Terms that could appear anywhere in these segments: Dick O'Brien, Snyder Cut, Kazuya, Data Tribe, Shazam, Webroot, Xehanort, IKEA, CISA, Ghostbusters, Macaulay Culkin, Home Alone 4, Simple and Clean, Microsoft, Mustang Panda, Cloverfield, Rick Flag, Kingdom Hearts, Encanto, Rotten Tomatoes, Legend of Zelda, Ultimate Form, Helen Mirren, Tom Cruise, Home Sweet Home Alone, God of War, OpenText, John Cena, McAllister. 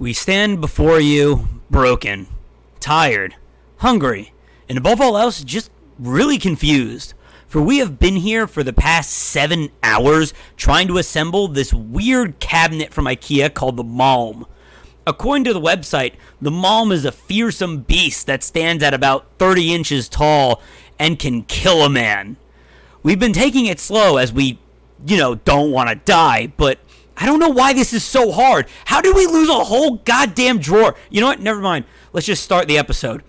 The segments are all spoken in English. We stand before you broken, tired, hungry, and above all else, just really confused. For we have been here for the past 7 hours trying to assemble this weird cabinet from IKEA called the Malm. According to the website, the Malm is a fearsome beast that stands at about 30 inches tall and can kill a man. We've been taking it slow as we, don't want to die, but I don't know why this is so hard. How did we lose a whole goddamn drawer? You know what? Never mind. Let's just start the episode.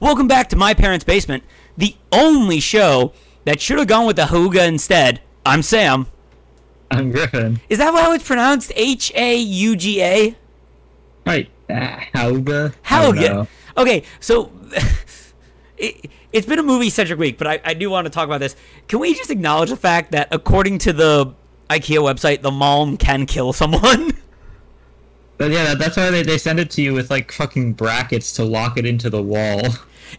Welcome back to My Parents' Basement, the only show that should have gone with the Hauga instead. I'm Sam. I'm Griffin. Is that how it's pronounced? H-A-U-G-A? Right. Hauga? Hauga. Okay, so it's been a movie-centric week, but I do want to talk about this. Can we just acknowledge the fact that according to the IKEA website, the Malm can kill someone? But yeah, that's why they send it to you with like fucking brackets to lock it into the wall.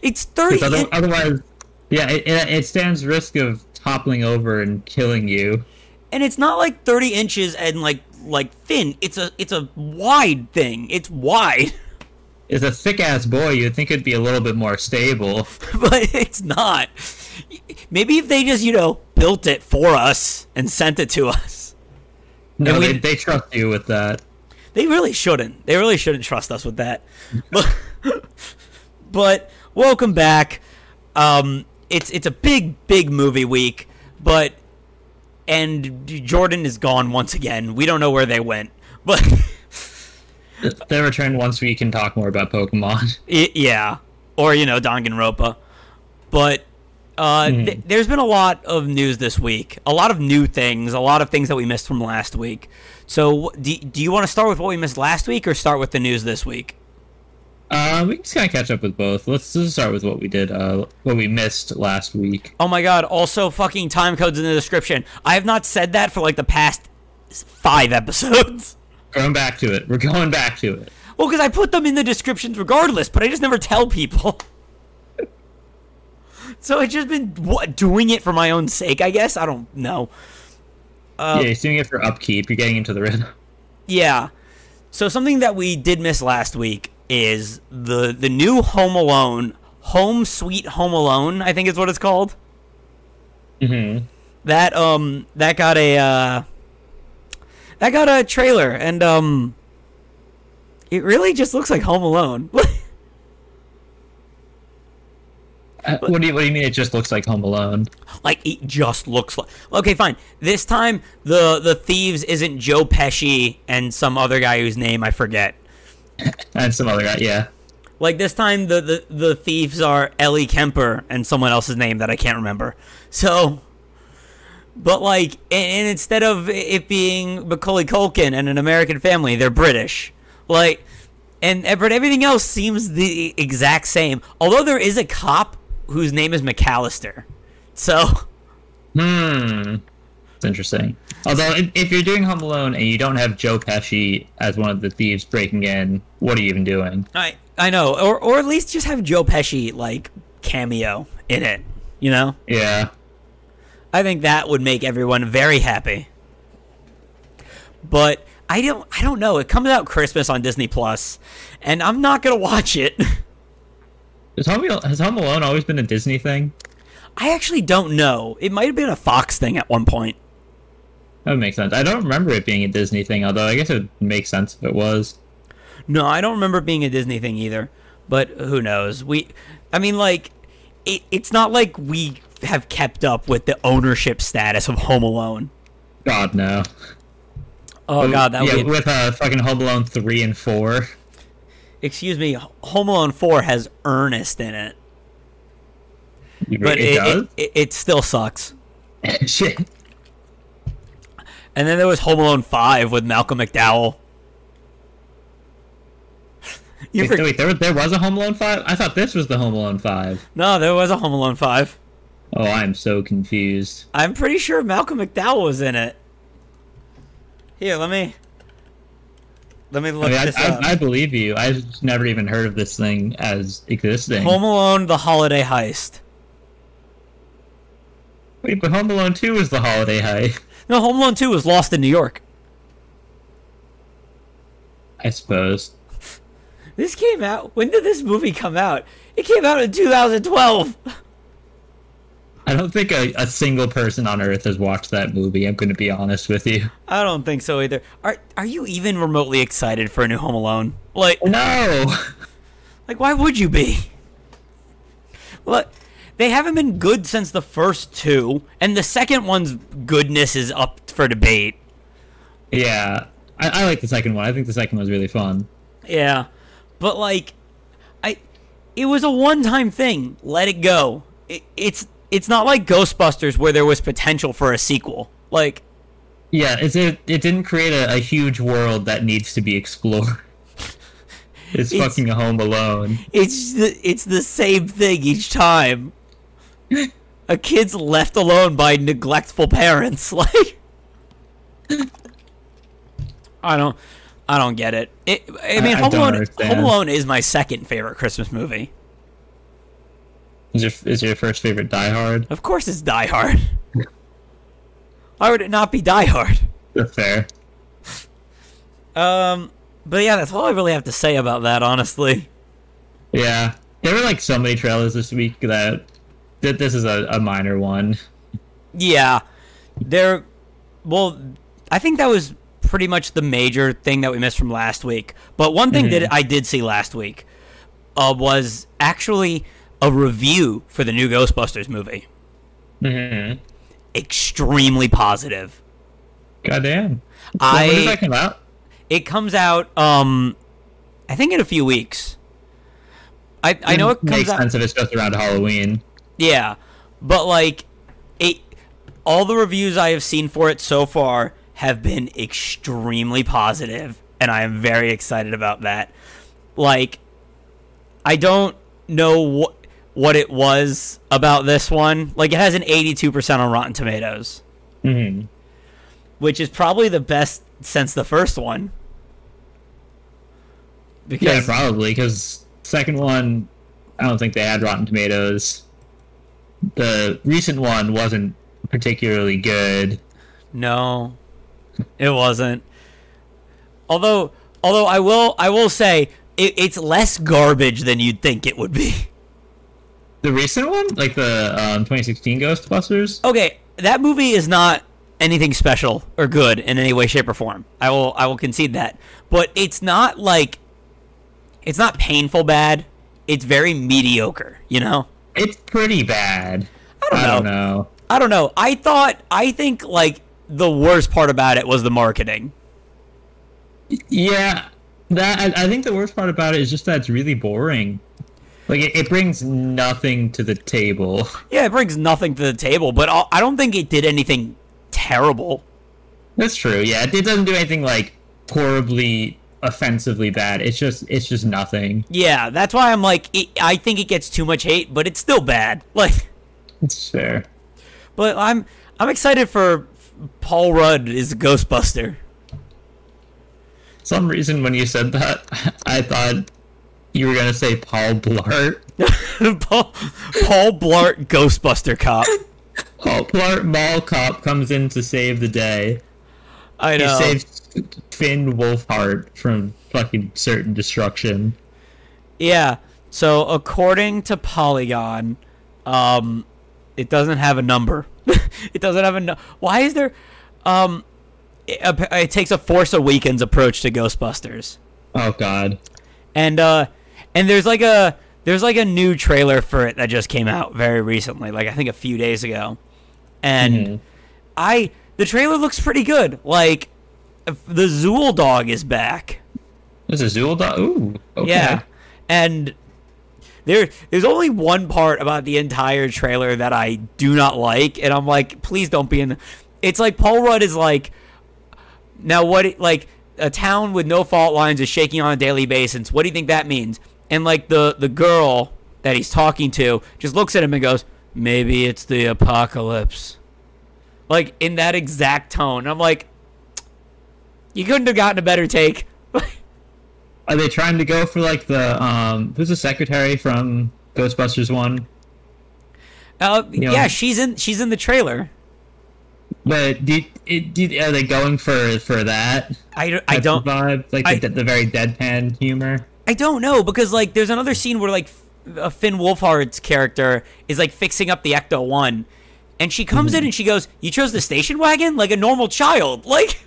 It's 30. Otherwise, yeah, it stands risk of toppling over and killing you. And it's not like 30 inches and like thin. It's a wide thing. It's wide. It's a thick ass boy. You'd think it'd be a little bit more stable, but it's not. Maybe if they just built it for us and sent it to us. No, they trust you with that. They really shouldn't. They really shouldn't trust us with that. But welcome back. It's a big movie week. And Jordan is gone once again. We don't know where they went. But they return once we can talk more about Pokemon. Yeah, or Danganronpa. But there's been a lot of news this week. A lot of new things. A lot of things that we missed from last week. So, do you want to start with what we missed last week or start with the news this week? We can just kind of catch up with both. Let's just start with what we did, what we missed last week. Oh my god, also fucking time codes in the description. I have not said that for like the past 5 episodes. Going back to it. We're going back to it. Well, because I put them in the descriptions regardless, but I just never tell people. So I've just been doing it for my own sake, I guess? I don't know. You're doing it for upkeep. You're getting into the rhythm. Yeah. So something that we did miss last week is the new Home Alone, Home Sweet Home Alone, I think is what it's called. Mm-hmm. That got a trailer, and it really just looks like Home Alone. What do you mean it just looks like Home Alone? Like, it just looks like... Okay, fine. This time, the thieves isn't Joe Pesci and some other guy whose name I forget. And some other guy, yeah. Like, this time, the thieves are Ellie Kemper and someone else's name that I can't remember. So... But, like, and instead of it being Macaulay Culkin and an American family, they're British. Like, but everything else seems the exact same. Although there is a cop whose name is McAllister. So. It's interesting. Although, if you're doing Home Alone and you don't have Joe Pesci as one of the thieves breaking in, what are you even doing? I know. Or at least just have Joe Pesci, like, cameo in it, Yeah. I think that would make everyone very happy. But I don't know. It comes out Christmas on Disney Plus, and I'm not going to watch it. Has Home Alone always been a Disney thing? I actually don't know. It might have been a Fox thing at one point. That would make sense. I don't remember it being a Disney thing, although I guess it would make sense if it was. No, I don't remember it being a Disney thing either. But who knows? It's not like we have kept up with the ownership status of Home Alone. God, no. Oh, God, that would be... Yeah, with fucking Home Alone 3 and 4... Excuse me, Home Alone 4 has Ernest in it. But it still sucks. Shit. And then there was Home Alone 5 with Malcolm McDowell. Wait, there was a Home Alone 5? I thought this was the Home Alone 5. No, there was a Home Alone 5. Oh, I'm so confused. I'm pretty sure Malcolm McDowell was in it. Here, let me look this up. I believe you. I've never even heard of this thing as existing. Home Alone, The Holiday Heist. Wait, but Home Alone 2 was The Holiday Heist. No, Home Alone 2 was Lost in New York. I suppose. This came out... When did this movie come out? It came out in 2012! I don't think a single person on Earth has watched that movie, I'm going to be honest with you. I don't think so either. Are you even remotely excited for a new Home Alone? Like... No! Like, why would you be? Look, they haven't been good since the first two, and the second one's goodness is up for debate. Yeah. I like the second one. I think the second one's really fun. Yeah. But, like, it was a one-time thing. Let it go. It's not like Ghostbusters where there was potential for a sequel. Like... Yeah, it didn't create a huge world that needs to be explored. It's fucking Home Alone. It's the same thing each time. A kid's left alone by neglectful parents. Like... I don't get it. I mean, Home Alone is my second favorite Christmas movie. Is your first favorite Die Hard? Of course it's Die Hard. Why would it not be Die Hard? That's fair. But yeah, that's all I really have to say about that, honestly. Yeah. There were, like, so many trailers this week that this is a minor one. Yeah. Well, I think that was... pretty much the major thing that we missed from last week. But one thing that I did see last week was actually a review for the new Ghostbusters movie. Mm-hmm. Extremely positive. Goddamn. When does that come out? It comes out, I think in a few weeks. I know it comes out... Makes sense if it's just around Halloween. Yeah. But, like, all the reviews I have seen for it so far... have been extremely positive, and I am very excited about that. Like, I don't know what it was about this one. Like, it has an 82% on Rotten Tomatoes, which is probably the best since the first one. Because, yeah, probably, because second one, I don't think they had Rotten Tomatoes. The recent one wasn't particularly good. No. It wasn't. Although I will say it's less garbage than you'd think it would be. The recent one, like the 2016 Ghostbusters. Okay, that movie is not anything special or good in any way, shape, or form. I will concede that, but it's not painful bad. It's very mediocre. You know, it's pretty bad. I don't know. I think like. The worst part about it was the marketing. Yeah, that I think the worst part about it is just that it's really boring. Like, it brings nothing to the table. Yeah, it brings nothing to the table, but I don't think it did anything terrible. That's true, yeah. It doesn't do anything, like, horribly, offensively bad. It's just nothing. Yeah, that's why I'm like, I think it gets too much hate, but it's still bad. Like, it's fair. But I'm excited for... Paul Rudd is a Ghostbuster. Some reason when you said that, I thought you were going to say Paul Blart. Paul Blart Ghostbuster Cop. Paul Blart Mall Cop comes in to save the day. I know. He saves Finn Wolfhard from fucking certain destruction. Yeah. So, according to Polygon, it doesn't have a number. It doesn't have a... Why is there... It takes a Force Awakens approach to Ghostbusters. Oh, God. And there's like a new trailer for it that just came out very recently. Like, I think a few days ago. And the trailer looks pretty good. Like, the Zool dog is back. There's a Zool dog? Ooh, okay. Yeah. And... There's only one part about the entire trailer that I do not like, and I'm like, please don't be in the... It's like Paul Rudd is like, now what... Like, a town with no fault lines is shaking on a daily basis. What do you think that means? And, like, the girl that he's talking to just looks at him and goes, maybe it's the apocalypse. Like, in that exact tone. I'm like, you couldn't have gotten a better take. Are they trying to go for, like, the, who's the secretary from Ghostbusters 1? Yeah, she's in the trailer. But are they going for that? I don't... Vibe? Like, the very deadpan humor? I don't know, because like there's another scene where like Finn Wolfhard's character is like fixing up the Ecto-1, and she comes in and she goes, "You chose the station wagon like a normal child." Like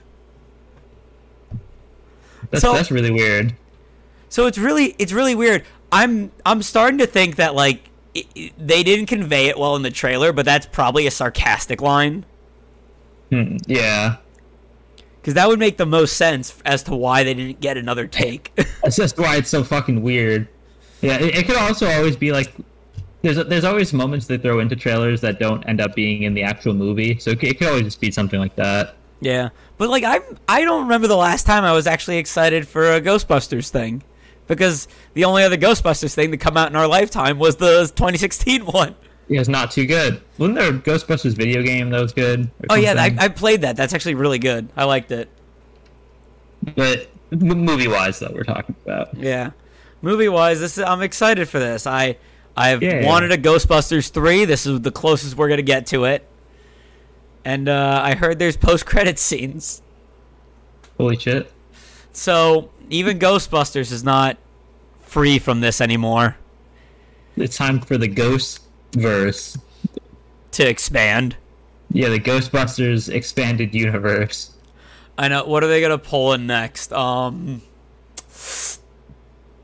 that's really weird. So it's really weird. I'm starting to think that like they didn't convey it well in the trailer, but that's probably a sarcastic line. Yeah. Because that would make the most sense as to why they didn't get another take. That's just why it's so fucking weird. Yeah, it could also always be like, there's always moments they throw into trailers that don't end up being in the actual movie, so it could always just be something like that. Yeah, but like I don't remember the last time I was actually excited for a Ghostbusters thing, because the only other Ghostbusters thing to come out in our lifetime was the 2016 one. Yeah, it's not too good. Wasn't there a Ghostbusters video game that was good? Oh, something? Yeah, I played that. That's actually really good. I liked it. But movie-wise, though, we're talking about. Yeah. Movie-wise, I'm excited for this. I've wanted a Ghostbusters 3. This is the closest we're going to get to it. And I heard there's post-credits scenes. Holy shit. So even Ghostbusters is not free from this anymore. It's time for the Ghost verse to expand. Yeah, the Ghostbusters expanded universe. I know. What are they gonna pull in next? I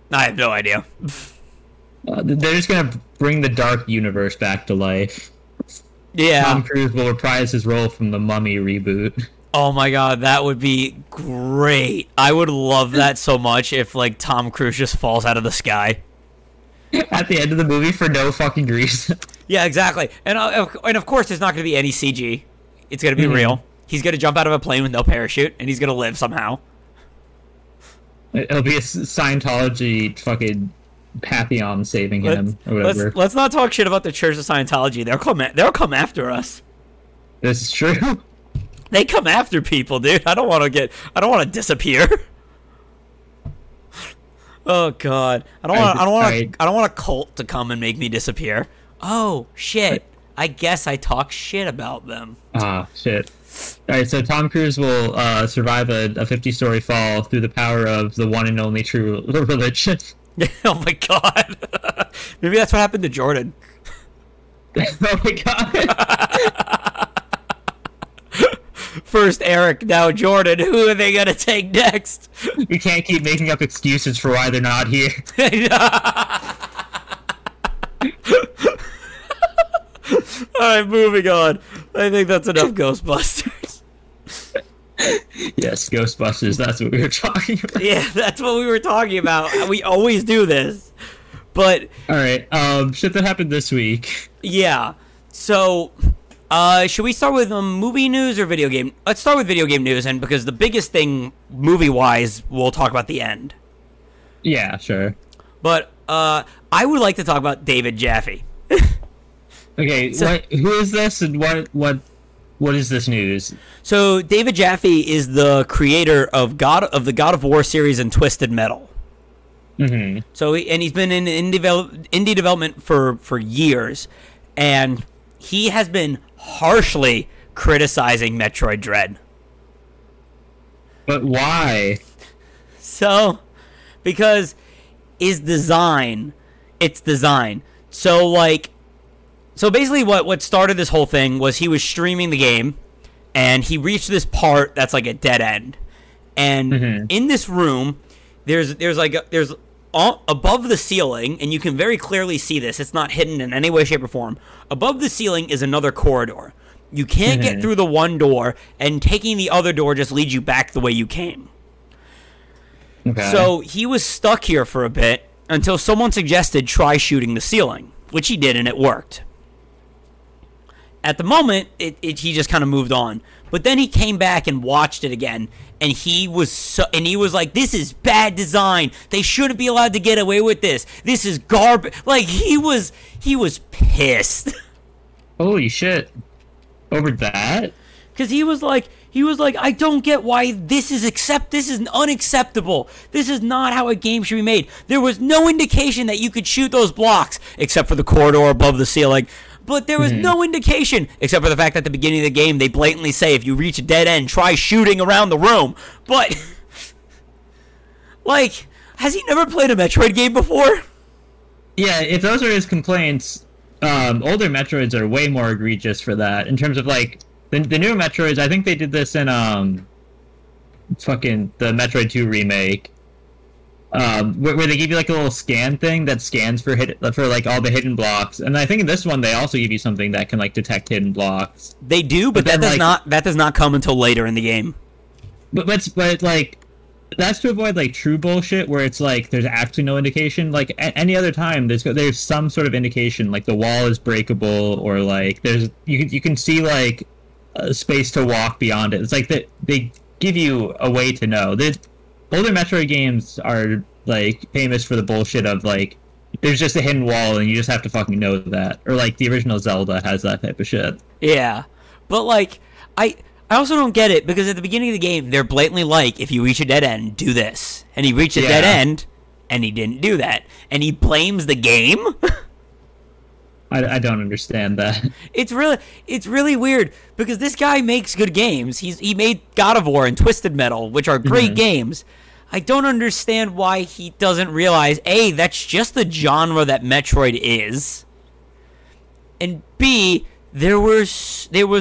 have no idea. They're just gonna bring the Dark Universe back to life. Yeah. Tom Cruise will reprise his role from the Mummy reboot. Oh my god, that would be great. I would love that so much if like Tom Cruise just falls out of the sky at the end of the movie for no fucking reason. Yeah, exactly. And of course, there's not going to be any CG. It's going to be real. He's going to jump out of a plane with no parachute, and he's going to live somehow. It'll be a Scientology fucking Papillon saving him or whatever. Let's not talk shit about the Church of Scientology. They'll come after us. This is true. They come after people, dude. I don't want to disappear. Oh god! I don't want a cult to come and make me disappear. Oh shit! I guess I talk shit about them. Ah shit! All right, so Tom Cruise will survive a 50-story fall through the power of the one and only true religion. Oh my god! Maybe that's what happened to Jordan. Oh my god! First Eric, now Jordan. Who are they going to take next? We can't keep making up excuses for why they're not here. Alright, moving on. I think that's enough Ghostbusters. Yes, Ghostbusters. That's what we were talking about. Yeah, that's what we were talking about. We always do this. But alright, shit that happened this week. Yeah, so should we start with movie news or video game? Let's start with video game news, and because the biggest thing movie-wise, we'll talk about the end. Yeah, sure. But I would like to talk about David Jaffe. Okay, so, who is this, and what is this news? So David Jaffe is the creator of the God of War series and Twisted Metal. Mm-hmm. So he's been in indie development for years, and he has been harshly criticizing Metroid Dread. But why? So, because its design. So, like, basically what started this whole thing was he was streaming the game, and he reached this part that's like a dead end. And in this room, there's above the ceiling, and you can very clearly see this, it's not hidden in any way, shape, or form. Above the ceiling is another corridor. You can't get through the one door, and taking the other door just leads you back the way you came. Okay. So he was stuck here for a bit until someone suggested try shooting the ceiling, which he did, and it worked. At the moment, he just kind of moved on. But then he came back and watched it again, and he was like, "This is bad design. They shouldn't be allowed to get away with this. This is garbage." Like he was pissed. Holy shit! Over that? Because he was like, "I don't get why this is unacceptable. This is not how a game should be made. There was no indication that you could shoot those blocks except for the corridor above the ceiling." But there was no indication, except for the fact that at the beginning of the game, they blatantly say, if you reach a dead end, try shooting around the room. But, like, Has he never played a Metroid game before? Yeah, if those are his complaints, older Metroids are way more egregious for that. In terms of, like, the newer Metroids, I think they did this in, fucking the Metroid 2 remake. Where they give you, like, a little scan thing that scans for all the hidden blocks. And I think in this one, they also give you something that can, like, detect hidden blocks. They do, but that does not come until later in the game. But like, that's to avoid, like, true bullshit where it's, like, there's actually no indication. Like, any other time, there's some sort of indication. Like, the wall is breakable, or, like, there's... You can see, like, a space to walk beyond it. It's like they give you a way to know. There's... Older Metroid games are, like, famous for the bullshit of, like, there's just a hidden wall and you just have to fucking know that. Or, like, the original Zelda has that type of shit. Yeah. But, like, I also don't get it, because at the beginning of the game, they're blatantly like, if you reach a dead end, do this. And he reached a dead end, and he didn't do that. And he blames the game? I don't understand that. It's really weird, because this guy makes good games. He made God of War and Twisted Metal, which are great games. I don't understand why he doesn't realize, A, that's just the genre that Metroid is, and B, there was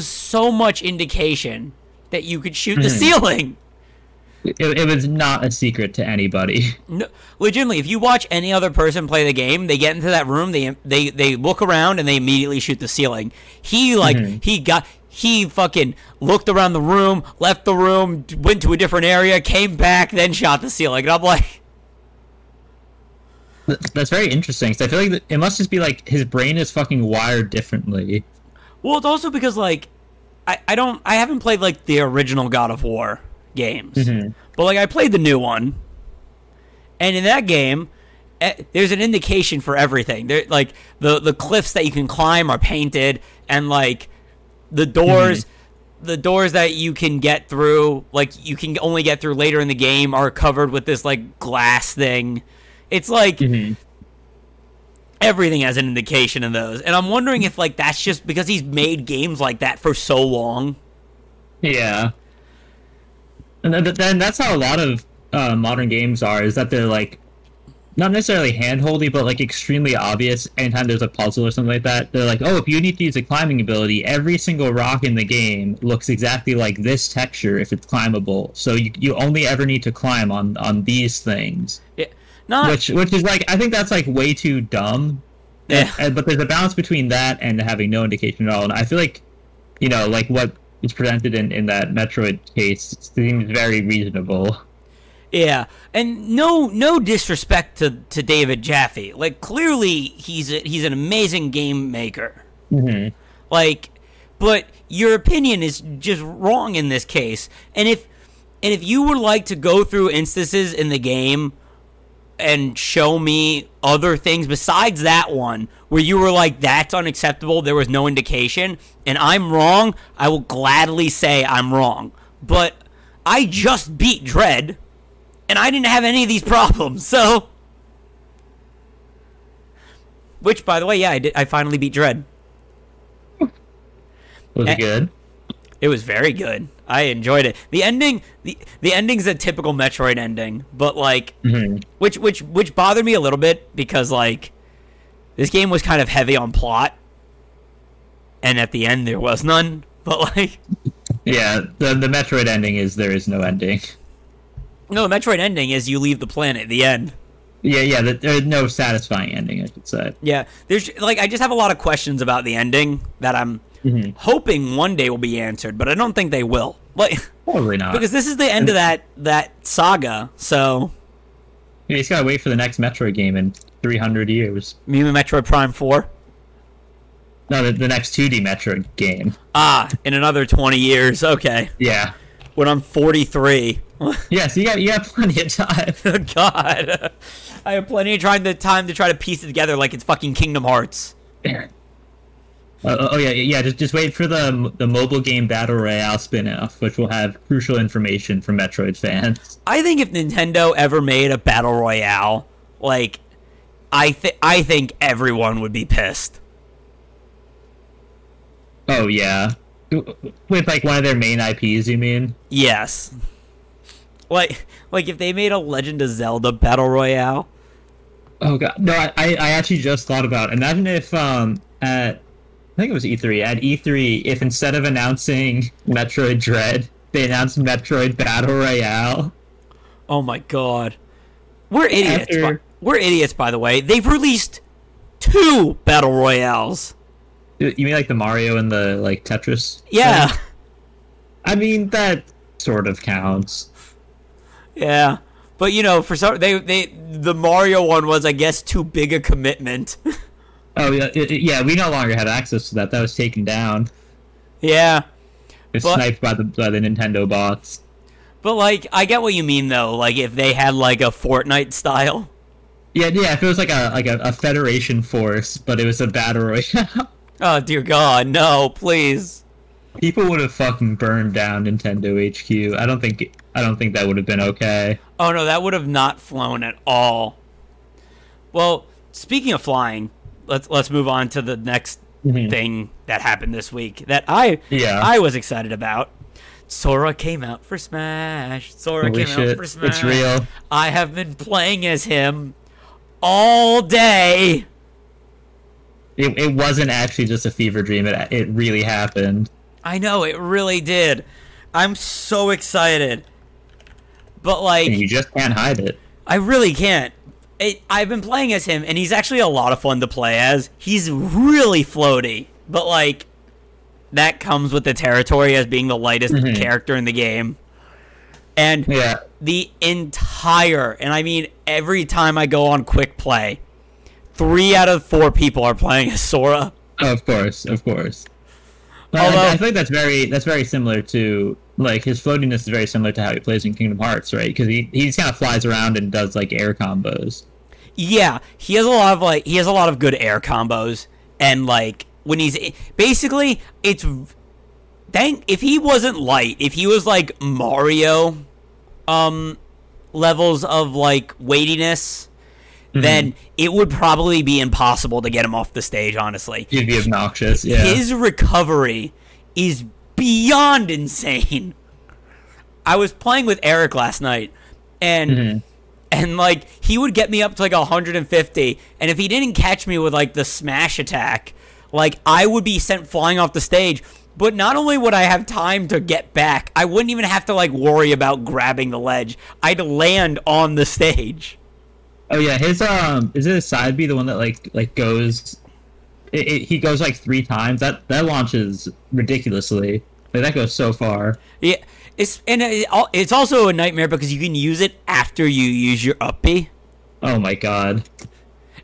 so much indication that you could shoot the ceiling. It was not a secret to anybody. No, legitimately, if you watch any other person play the game, they get into that room, they look around, and they immediately shoot the ceiling. He fucking looked around the room, left the room, went to a different area, came back, then shot the ceiling. And I'm like... That's very interesting, because I feel like it must just be like his brain is fucking wired differently. Well, it's also because, like, I haven't played, like, the original God of War games, but, like, I played the new one, and in that game there's an indication for everything. There, like, the cliffs that you can climb are painted, and, like, the doors that you can get through, like, you can only get through later in the game, are covered with this, like, glass thing. It's like everything has an indication in those, and I'm wondering if, like, that's just because he's made games like that for so long. Yeah. And then that's how a lot of modern games are, is that they're, like, not necessarily hand-holdy, but, like, extremely obvious. Anytime there's a puzzle or something like that, they're like, oh, if you need to use a climbing ability, every single rock in the game looks exactly like this texture if it's climbable. So you only ever need to climb on these things. Yeah. Which is, like, I think that's, like, way too dumb. Yeah. But there's a balance between that and having no indication at all. And I feel like, you know, like, what... it's presented in that Metroid case, it seems very reasonable. Yeah, and no disrespect to David Jaffe. Like, clearly he's an amazing game maker. Like, but your opinion is just wrong in this case. And if you would like to go through instances in the game and show me other things besides that one where you were like, that's unacceptable, there was no indication, and I'm wrong, I will gladly say I'm wrong. But I just beat Dread, and I didn't have any of these problems, so... Which, by the way, yeah, I did. I finally beat Dread. Was it good? It was very good. I enjoyed it. The ending, the ending's a typical Metroid ending, but, like, which bothered me a little bit, because, like, this game was kind of heavy on plot, and at the end there was none. But, like, yeah, the Metroid ending is there is no ending. No, the Metroid ending is you leave the planet at the end. Yeah, there's no satisfying ending, I should say. Yeah, there's, like, I just have a lot of questions about the ending that I'm hoping one day will be answered, but I don't think they will. Like, probably not, because this is the end of that saga. So yeah, you just gotta wait for the next Metroid game in 300 years. You mean Metroid Prime 4? No, the next 2D Metroid game. Ah, in another 20 years. Okay. Yeah. When I'm 43. Yeah, so you got plenty of time. God, I have plenty of time to try to piece it together like it's fucking Kingdom Hearts. Yeah. Just wait for the mobile game Battle Royale spin-off, which will have crucial information for Metroid fans. I think if Nintendo ever made a Battle Royale, like, I think everyone would be pissed. Oh yeah, with, like, one of their main IPs, you mean? Yes. Like if they made a Legend of Zelda Battle Royale. Oh god, no! I actually just thought about it. Imagine if I think it was E3. At E3, if instead of announcing Metroid Dread, they announced Metroid Battle Royale. Oh my god, we're idiots. We're idiots, by the way. They've released 2 Battle Royales. You mean like the Mario and the like Tetris? Yeah. Thing? I mean that sort of counts. Yeah. But you know, for some the Mario one was, I guess, too big a commitment. Oh yeah, yeah. We no longer had access to that. That was taken down. Yeah, it was sniped by the Nintendo bots. But like, I get what you mean though. Like, if they had like a Fortnite style. Yeah. If it was like a Federation Force, but it was a battle royale. Oh dear God, no! Please. People would have fucking burned down Nintendo HQ. I don't think that would have been okay. Oh no, that would have not flown at all. Well, speaking of flying, let's move on to the next thing that happened this week that I was excited about. Sora came out for Smash. Holy shit. Out for Smash. It's real. I have been playing as him all day. It wasn't actually just a fever dream. It really happened. I know, it really did. I'm so excited. But like, and you just can't hide it. I really can't. I've been playing as him, and he's actually a lot of fun to play as. He's really floaty, but like, that comes with the territory as being the lightest character in the game. And the entire, and I mean every time I go on quick play, 3 out of 4 people are playing as Sora. Oh, of course. Although, I think that's very similar to, like, his floatiness is very similar to how he plays in Kingdom Hearts, right? Because he kind of flies around and does like air combos. Yeah, he has a lot of good air combos, and like when he's basically if he wasn't light, if he was like Mario, levels of like weightiness. Then it would probably be impossible to get him off the stage, honestly. He'd be obnoxious, yeah. His recovery is beyond insane. I was playing with Eric last night, and like he would get me up to like 150, and if he didn't catch me with like the smash attack, like I would be sent flying off the stage. But not only would I have time to get back, I wouldn't even have to like worry about grabbing the ledge. I'd land on the stage. Oh yeah, his is it his side B, the one that like goes? He goes like 3 times. That launches ridiculously. Like, that goes so far. Yeah, it's also a nightmare because you can use it after you use your up B. Oh my god!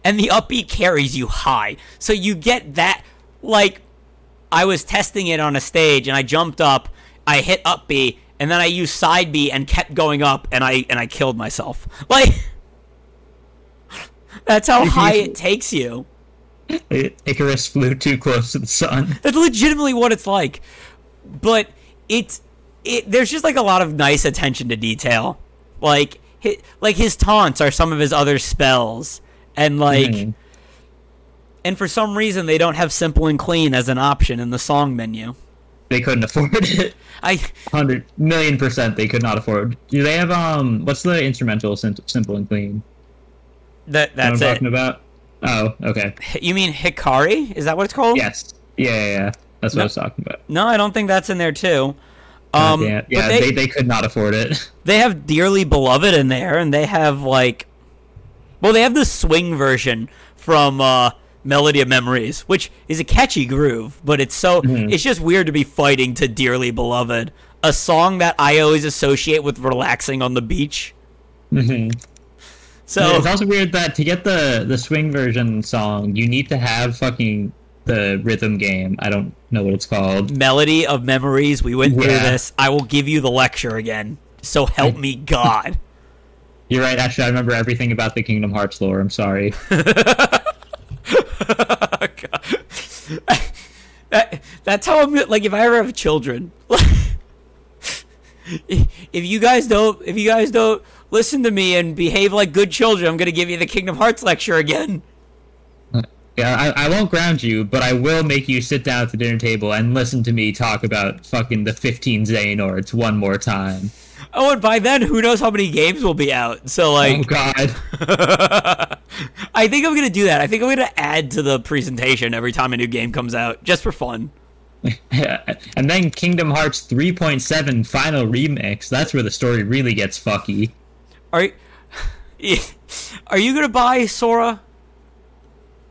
And the up B carries you high, so you get that. Like, I was testing it on a stage, and I jumped up, I hit up B, and then I used side B and kept going up, and I killed myself. Like. That's how high it takes you. Icarus flew too close to the sun. That's legitimately what it's like. But there's just like a lot of nice attention to detail. Like his taunts are some of his other spells, and like and for some reason they don't have Simple and Clean as an option in the song menu. They couldn't afford it. 100 million % they could not afford. Do they have what's the instrumental Simple and Clean? That's what I'm talking about. Oh, okay. You mean Hikari? Is that what it's called? Yes. Yeah. That's what I was talking about. No, I don't think that's in there too. Yeah, they could not afford it. They have Dearly Beloved in there, and they have they have the swing version from Melody of Memories, which is a catchy groove, but it's so it's just weird to be fighting to Dearly Beloved, a song that I always associate with relaxing on the beach. So yeah, it's also weird that to get the swing version song, you need to have fucking the rhythm game. I don't know what it's called. Melody of Memories. We went through this. I will give you the lecture again. So help me God. You're right. Actually, I remember everything about the Kingdom Hearts lore. I'm sorry. That's how I'm like. If I ever have children, if you guys don't. Listen to me and behave like good children. I'm going to give you the Kingdom Hearts lecture again. Yeah, I won't ground you, but I will make you sit down at the dinner table and listen to me talk about fucking the 15 Xehanorts one more time. Oh, and by then, who knows how many games will be out. So, like... Oh, God. I think I'm going to do that. I think I'm going to add to the presentation every time a new game comes out, just for fun. Yeah. And then Kingdom Hearts 3.7 Final Remix. That's where the story really gets fucky. Are you going to buy Sora?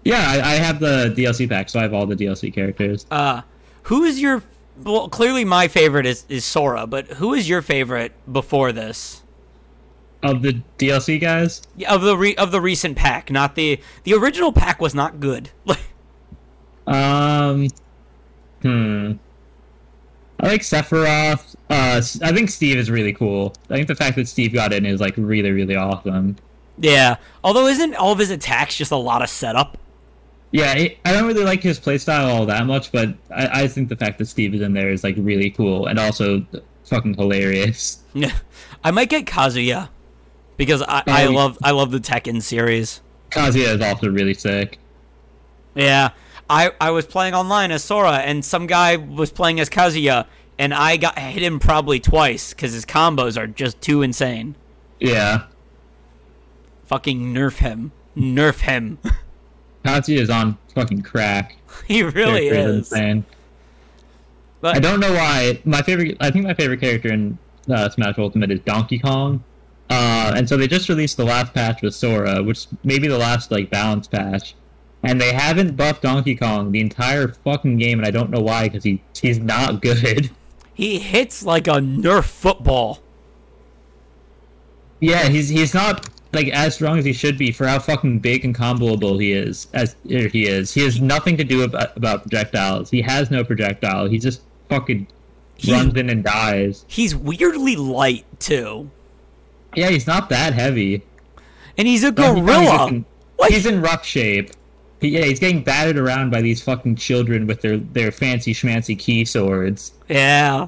Yeah, I have the DLC pack, so I have all the DLC characters. Who is your... Well, clearly my favorite is Sora, but who is your favorite before this? Of the DLC guys? Yeah, of the recent pack, not the original pack was not good. I like Sephiroth. I think Steve is really cool. I think the fact that Steve got in is like really, really awesome. Yeah. Although isn't all of his attacks just a lot of setup? Yeah, I don't really like his playstyle all that much, but I think the fact that Steve is in there is, like, really cool and also fucking hilarious. Yeah, I might get Kazuya, because I love the Tekken series. Kazuya is also really sick. Yeah, I was playing online as Sora, and some guy was playing as Kazuya, and I got hit him probably twice, because his combos are just too insane. Yeah. Fucking nerf him. Nerf him. Kazuya is on fucking crack. He really is. But I don't know why. I think my favorite character in Smash Ultimate is Donkey Kong. And so they just released the last patch with Sora, which may be the last, like, balance patch. And they haven't buffed Donkey Kong the entire fucking game, and I don't know why, because he's not good. He hits like a Nerf football. Yeah, he's not... like, as strong as he should be for how fucking big and comboable he is. He has nothing to do about projectiles. He has no projectile. He just fucking runs in and dies. He's weirdly light, too. Yeah, he's not that heavy. And he's a gorilla! He's in rough shape. Yeah, he's getting battered around by these fucking children with their fancy schmancy key swords. Yeah.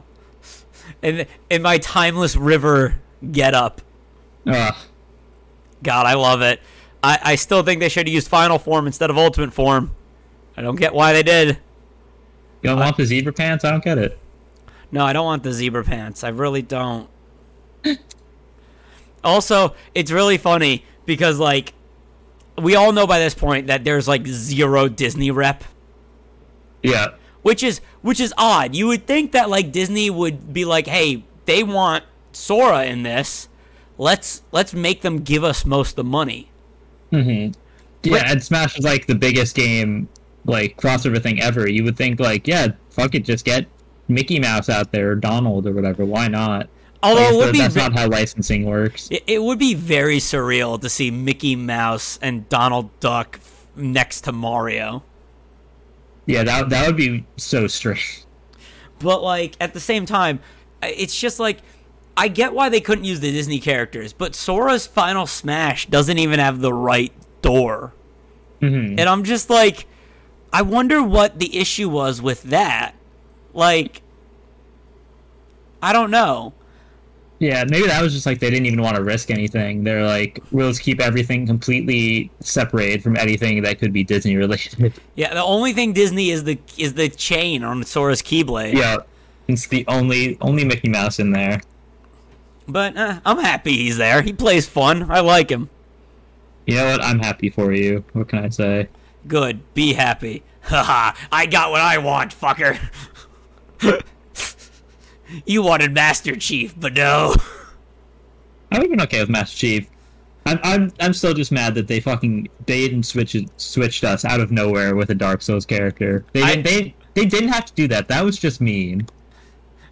And in my timeless river getup. Ugh. God, I love it. I still think they should have used final form instead of ultimate form. I don't get why they did. You don't want the zebra pants? I don't get it. No, I don't want the zebra pants. I really don't. Also, it's really funny because, like, we all know by this point that there's, like, zero Disney rep. Yeah. Which is odd. You would think that, like, Disney would be like, hey, they want Sora in this. Let's make them give us most of the money. Mm-hmm. Yeah, and Smash is, like, the biggest game, like, crossover thing ever. You would think, like, yeah, fuck it, just get Mickey Mouse out there or Donald or whatever. Why not? Although it would be that's not how licensing works. It would be very surreal to see Mickey Mouse and Donald Duck next to Mario. Yeah, that would be so strange. But, like, at the same time, it's just like, I get why they couldn't use the Disney characters, but Sora's final smash doesn't even have the right door. Mm-hmm. And I'm just like, I wonder what the issue was with that. Like, I don't know. Yeah, maybe that was just like they didn't even want to risk anything. They're like, we'll just keep everything completely separated from anything that could be Disney related. Yeah, the only thing Disney is the chain on Sora's Keyblade. Yeah, it's the only Mickey Mouse in there. But I'm happy he's there. He plays fun. I like him. You know what? I'm happy for you. What can I say? Good. Be happy. Haha. I got what I want, fucker. You wanted Master Chief, but no. I've been okay with Master Chief. I'm still just mad that they switched us out of nowhere with a Dark Souls character. They didn't have to do that. That was just mean.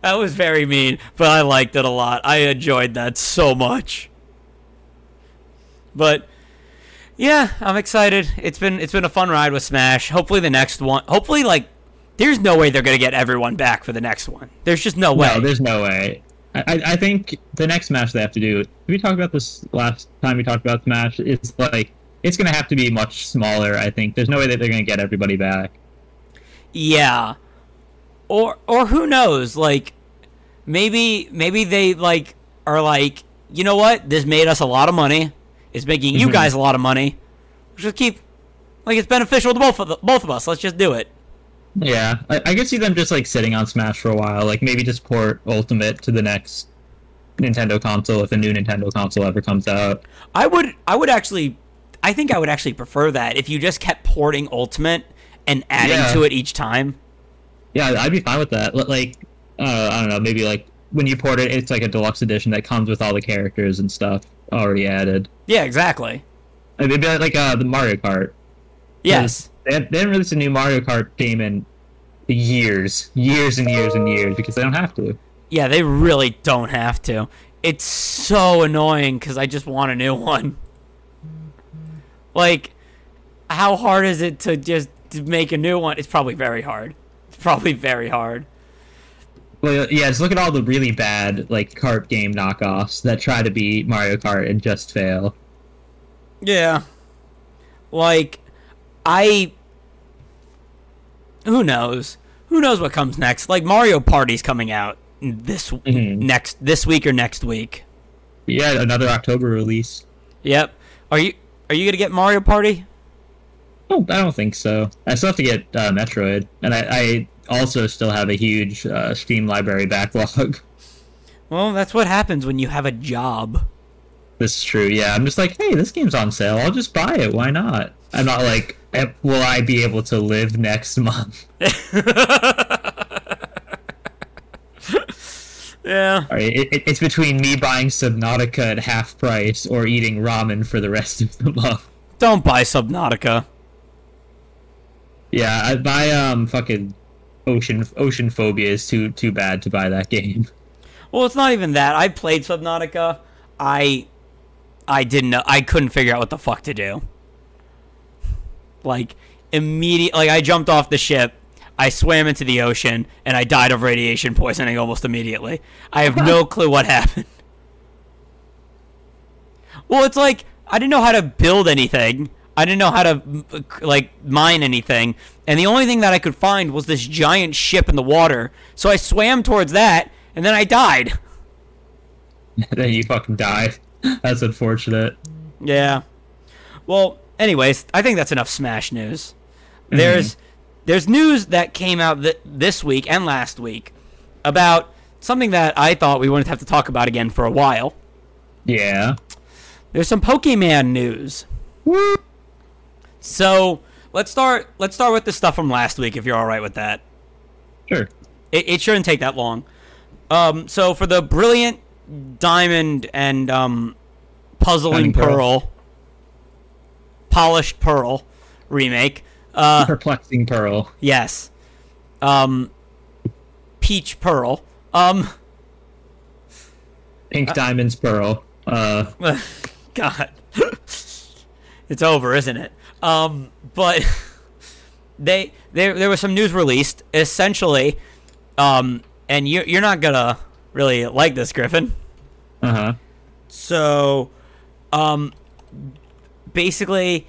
That was very mean, but I liked it a lot. I enjoyed that so much. But yeah, I'm excited. It's been a fun ride with Smash. Hopefully the next one. Hopefully, like, there's no way they're gonna get everyone back for the next one. There's just no way. No, there's no way. I think the next Smash they have to do. We talked about this last time we talked about Smash. It's like it's gonna have to be much smaller. I think there's no way that they're gonna get everybody back. Yeah. Or who knows, like, maybe they, like, are like, you know what, this made us a lot of money, it's making you guys a lot of money, just keep, like, it's beneficial to both of us, let's just do it. Yeah, I could see them just, like, sitting on Smash for a while, like, maybe just port Ultimate to the next Nintendo console if a new Nintendo console ever comes out. I think I would actually prefer that if you just kept porting Ultimate and adding to it each time. Yeah, I'd be fine with that. Like, I don't know, maybe like when you port it, it's like a deluxe edition that comes with all the characters and stuff already added. Yeah, exactly. Maybe like the Mario Kart. Yes. They haven't released a new Mario Kart game in years because they don't have to. Yeah, they really don't have to. It's so annoying because I just want a new one. Like, how hard is it to just make a new one? It's probably very hard. Well, yeah, just look at all the really bad, like, kart game knockoffs that try to be Mario Kart and just fail. Yeah. Like, who knows? Who knows what comes next? Like, Mario Party's coming out this week or next week. Yeah, another October release. Yep. Are you gonna get Mario Party? Oh, I don't think so. I still have to get Metroid, and I also still have a huge Steam library backlog. Well, that's what happens when you have a job. That's true. Yeah, I'm just like, hey, this game's on sale. I'll just buy it. Why not? I'm not like, will I be able to live next month? Yeah. All right, it's between me buying Subnautica at half price or eating ramen for the rest of the month. Don't buy Subnautica. Yeah, I buy fucking Ocean Phobia is too bad to buy that game. Well, it's not even that. I played Subnautica. I didn't know. I couldn't figure out what the fuck to do. Like, immediately, like, I jumped off the ship. I swam into the ocean, and I died of radiation poisoning almost immediately. I have no clue what happened. Well, it's like, I didn't know how to build anything. I didn't know how to, like, mine anything. And the only thing that I could find was this giant ship in the water. So I swam towards that, and then I died. Then you fucking died. That's unfortunate. Yeah. Well, anyways, I think that's enough Smash news. There's news that came out this week and last week about something that I thought we wouldn't have to talk about again for a while. Yeah. There's some Pokemon news. So, let's start with the stuff from last week, if you're all right with that. Sure. It shouldn't take that long. So, for the Brilliant Diamond and Puzzling Pearl, Polished Pearl remake... Perplexing Pearl. Yes. Peach Pearl. Pink Diamond's Pearl. God. It's over, isn't it? But there was some news released, essentially, and you're not gonna really like this, Griffin. Uh-huh. So, basically...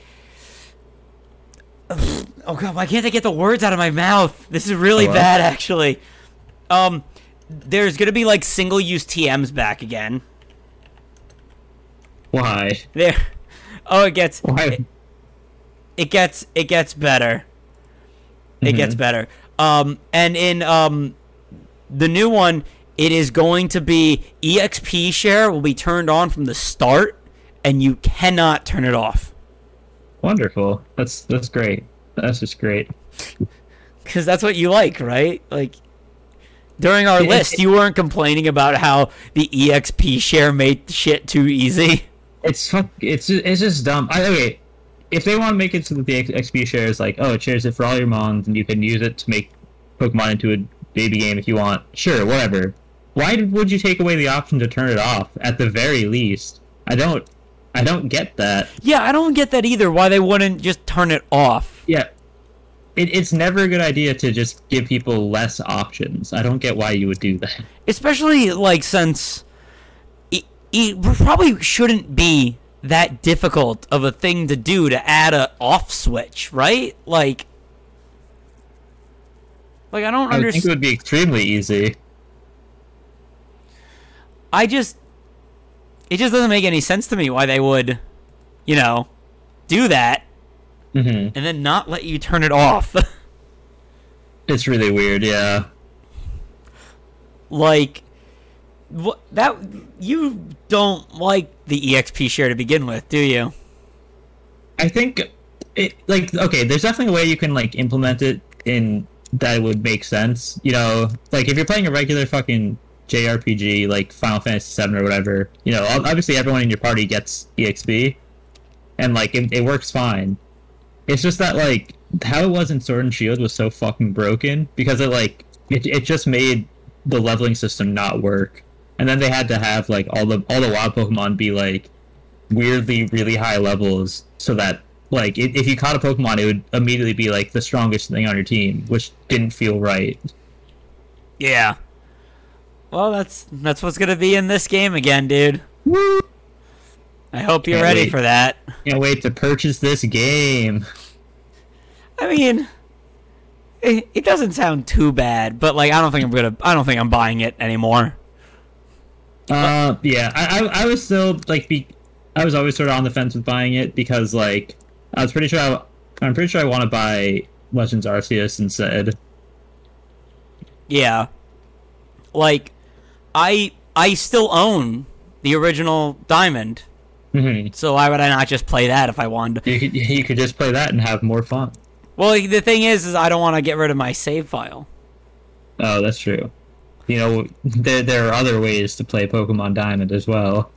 Oh god, why can't I get the words out of my mouth? This is really bad, actually. There's gonna be, like, single-use TMs back again. Why? There. Oh, it gets... Why? It gets better. Mm-hmm. It gets better. And in, the new one, it is going to be... EXP share will be turned on from the start, and you cannot turn it off. Wonderful. That's great. That's just great. Because that's what you like, right? Like, during our list, you weren't complaining about how the EXP share made shit too easy. It's just dumb. Okay, if they want to make it so that the XP share is like, oh, it shares it for all your mons, and you can use it to make Pokemon into a baby game if you want. Sure, whatever. Why would you take away the option to turn it off, at the very least? I don't get that. Yeah, I don't get that either, why they wouldn't just turn it off. Yeah. It's never a good idea to just give people less options. I don't get why you would do that. Especially, like, since it probably shouldn't be that difficult of a thing to do to add a off switch, right? Like I don't understand. I think it would be extremely easy. It just doesn't make any sense to me why they would, you know, do that and then not let you turn it off. It's really weird, yeah. Like, that you don't like the EXP share to begin with, do you? I think it, like, okay, there's definitely a way you can like implement it in that would make sense. You know, like if you're playing a regular fucking JRPG like Final Fantasy VII or whatever, you know, obviously everyone in your party gets EXP, and like it works fine. It's just that like how it was in Sword and Shield was so fucking broken because it like it just made the leveling system not work, and then they had to have like all the wild Pokemon be like weirdly really high levels so that like if you caught a Pokemon, it would immediately be like the strongest thing on your team, which didn't feel right. Yeah. Well, that's what's gonna be in this game again, dude. Woo! I hope you're ready for that. Can't wait to purchase this game. I mean, it doesn't sound too bad, but like I don't think I'm buying it anymore. Yeah, I was still like I was always sort of on the fence with buying it because like I was pretty sure I'm pretty sure I want to buy Legends Arceus instead. Yeah, like I still own the original Diamond, so why would I not just play that if I wanted? You could just play that and have more fun. Well, the thing is I don't want to get rid of my save file. Oh, that's true. You know, there are other ways to play Pokemon Diamond as well.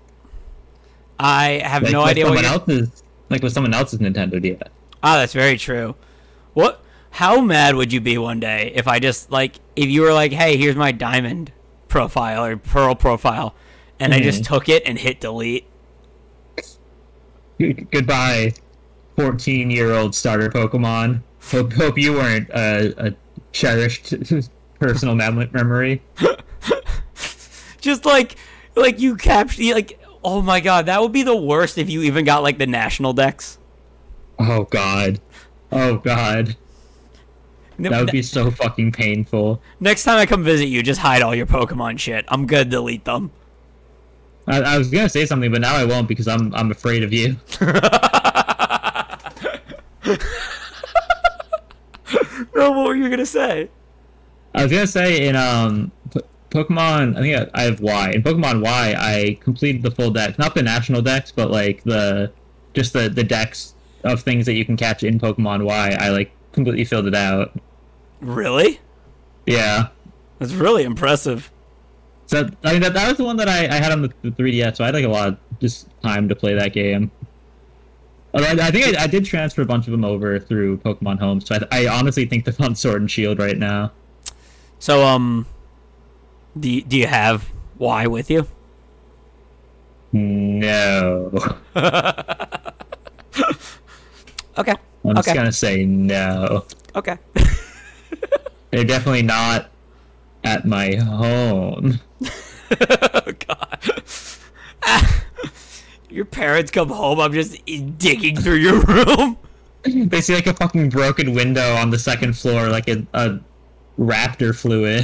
I have no idea what with someone else's Nintendo DS. Ah, that's very true. What? How mad would you be one day if I just like if you were like, "Hey, here's my Diamond profile or Pearl profile," and I just took it and hit delete? Goodbye, 14-year-old starter Pokemon. Hope you weren't a cherished personal memory. Just like you captured like. Oh my god, that would be the worst if you even got, like, the national decks. Oh god. Oh god. That would be so fucking painful. Next time I come visit you, just hide all your Pokemon shit. I'm good, delete them. I was gonna say something, but now I won't because I'm afraid of you. No, what were you gonna say? I was gonna say in, Pokemon, I think I have Y. In Pokemon Y, I completed the full deck. Not the national decks, but, like, the decks of things that you can catch in Pokemon Y. I, like, completely filled it out. Really? Yeah. That's really impressive. So, I mean, that was the one that I had on the 3DS, so I had, like, a lot of just time to play that game. Although, I think I did transfer a bunch of them over through Pokemon Home, so I honestly think they're on Sword and Shield right now. So, Do you have Y with you? No. Okay. I'm just gonna say no. Okay. They're definitely not at my home. Oh god. Your parents come home. I'm just digging through your room. They see like a fucking broken window on the second floor, like a raptor flew in.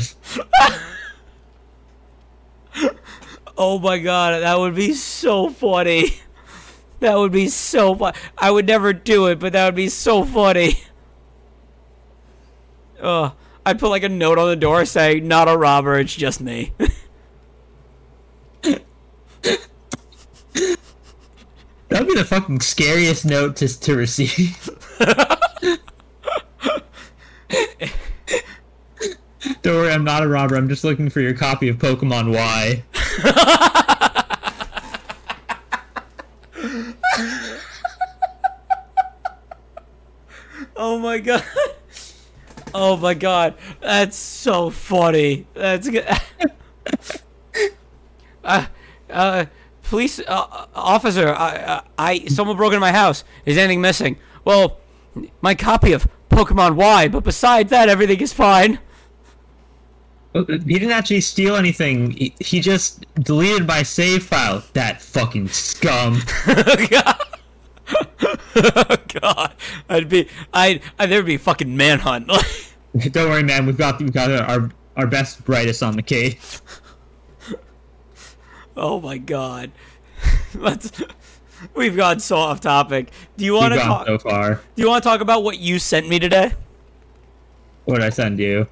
Oh my god, that would be so funny. That would be so funny. I would never do it, but that would be so funny. I'd put like a note on the door saying, "Not a robber, it's just me." That would be the fucking scariest note to receive. Don't worry, I'm not a robber. I'm just looking for your copy of Pokemon Y. Oh my god. Oh my god. That's so funny. That's good. Police officer, someone broke into my house. Is anything missing? Well, my copy of Pokemon Y, but besides that, everything is fine. He didn't actually steal anything. He just deleted my save file. That fucking scum. Oh god. Oh god. There'd be a fucking manhunt. Don't worry, man. We've got our best, brightest on the case. Oh my god. We've gone so off topic. Do you want to talk so far? Do you want to talk about what you sent me today? What did I send you?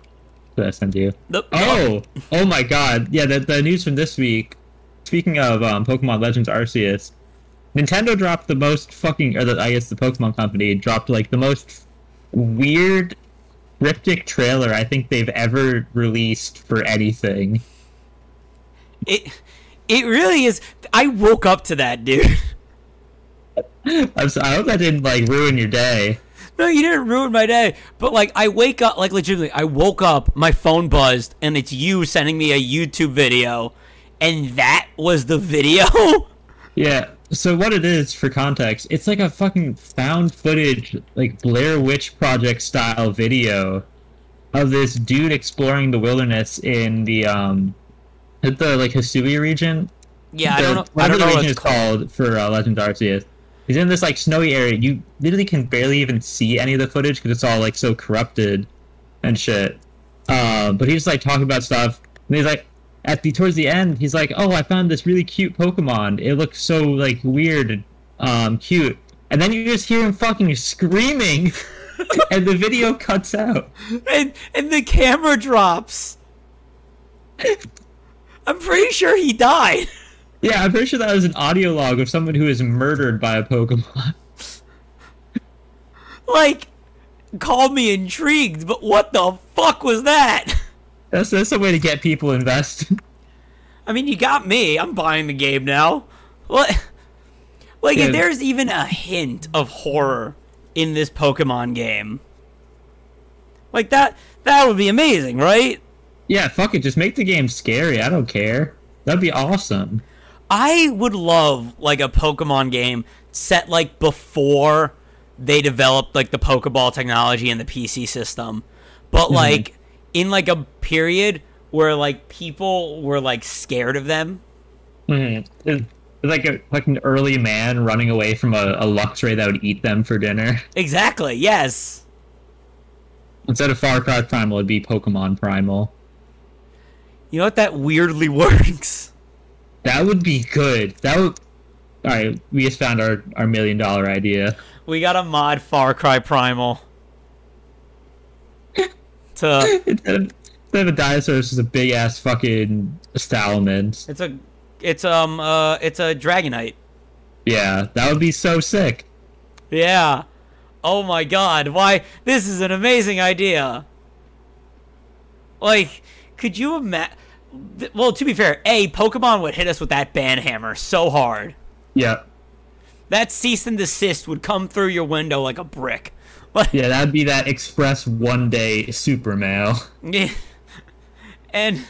Did I send you? Nope. Oh! Oh my god. Yeah, the news from this week. Speaking of Pokemon Legends Arceus, Nintendo dropped the most fucking... Or the, I guess the Pokemon company dropped, like, the most weird, cryptic trailer I think they've ever released for anything. It really is... I woke up to that, dude. I'm sorry, I hope that didn't, like, ruin your day. No, you didn't ruin my day. But, like, I wake up... Like, legitimately, I woke up, my phone buzzed, and it's you sending me a YouTube video... And that was the video? Yeah. So what it is, for context, it's like a fucking found footage, like Blair Witch Project style video of this dude exploring the wilderness in the like Hisuian region. Yeah, I don't know what it's called for Legend of Arceus. He's in this like snowy area. You literally can barely even see any of the footage because it's all like so corrupted and shit. But he's like talking about stuff, and he's like. Towards the end, he's like, oh, I found this really cute Pokemon. It looks so, like, weird and cute. And then you just hear him fucking screaming, and the video cuts out. And the camera drops. I'm pretty sure he died. Yeah, I'm pretty sure that was an audio log of someone who is murdered by a Pokemon. Like, call me intrigued, but what the fuck was that? That's a way to get people invested. I mean, you got me. I'm buying the game now. What? Like, yeah. If there's even a hint of horror in this Pokemon game, like that would be amazing, right? Yeah, fuck it. Just make the game scary. I don't care. That'd be awesome. I would love, like, a Pokemon game set, like, before they developed, like, the Pokeball technology and the PC system. But, like... Mm-hmm. In, like, a period where, like, people were, like, scared of them. Mm-hmm. It's like an early man running away from a Luxray that would eat them for dinner. Exactly, yes. Instead of Far Cry Primal, it'd be Pokemon Primal. You know what? That weirdly works. That would be good. That would... Alright, we just found our $1 million idea. We gotta mod Far Cry Primal. Instead of a dinosaur, it's just a big ass fucking Stalamence. It's a Dragonite. Yeah, that would be so sick. Yeah. Oh my god, why this is an amazing idea. Like, could you imagine? Well, to be fair, Pokemon would hit us with that banhammer so hard. Yeah. That cease and desist would come through your window like a brick. What? Yeah, that'd be that express one-day super mail. Yeah. And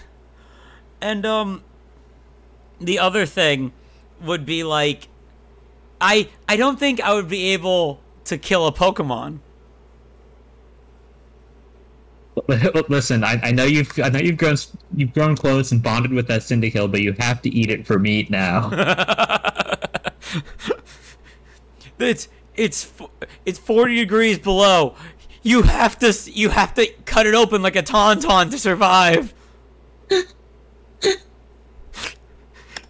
the other thing would be, like, I don't think I would be able to kill a Pokemon. Listen, I know you've grown close and bonded with that Cyndaquil, but you have to eat it for meat now. It's 40 degrees below. You have to cut it open like a tauntaun to survive. It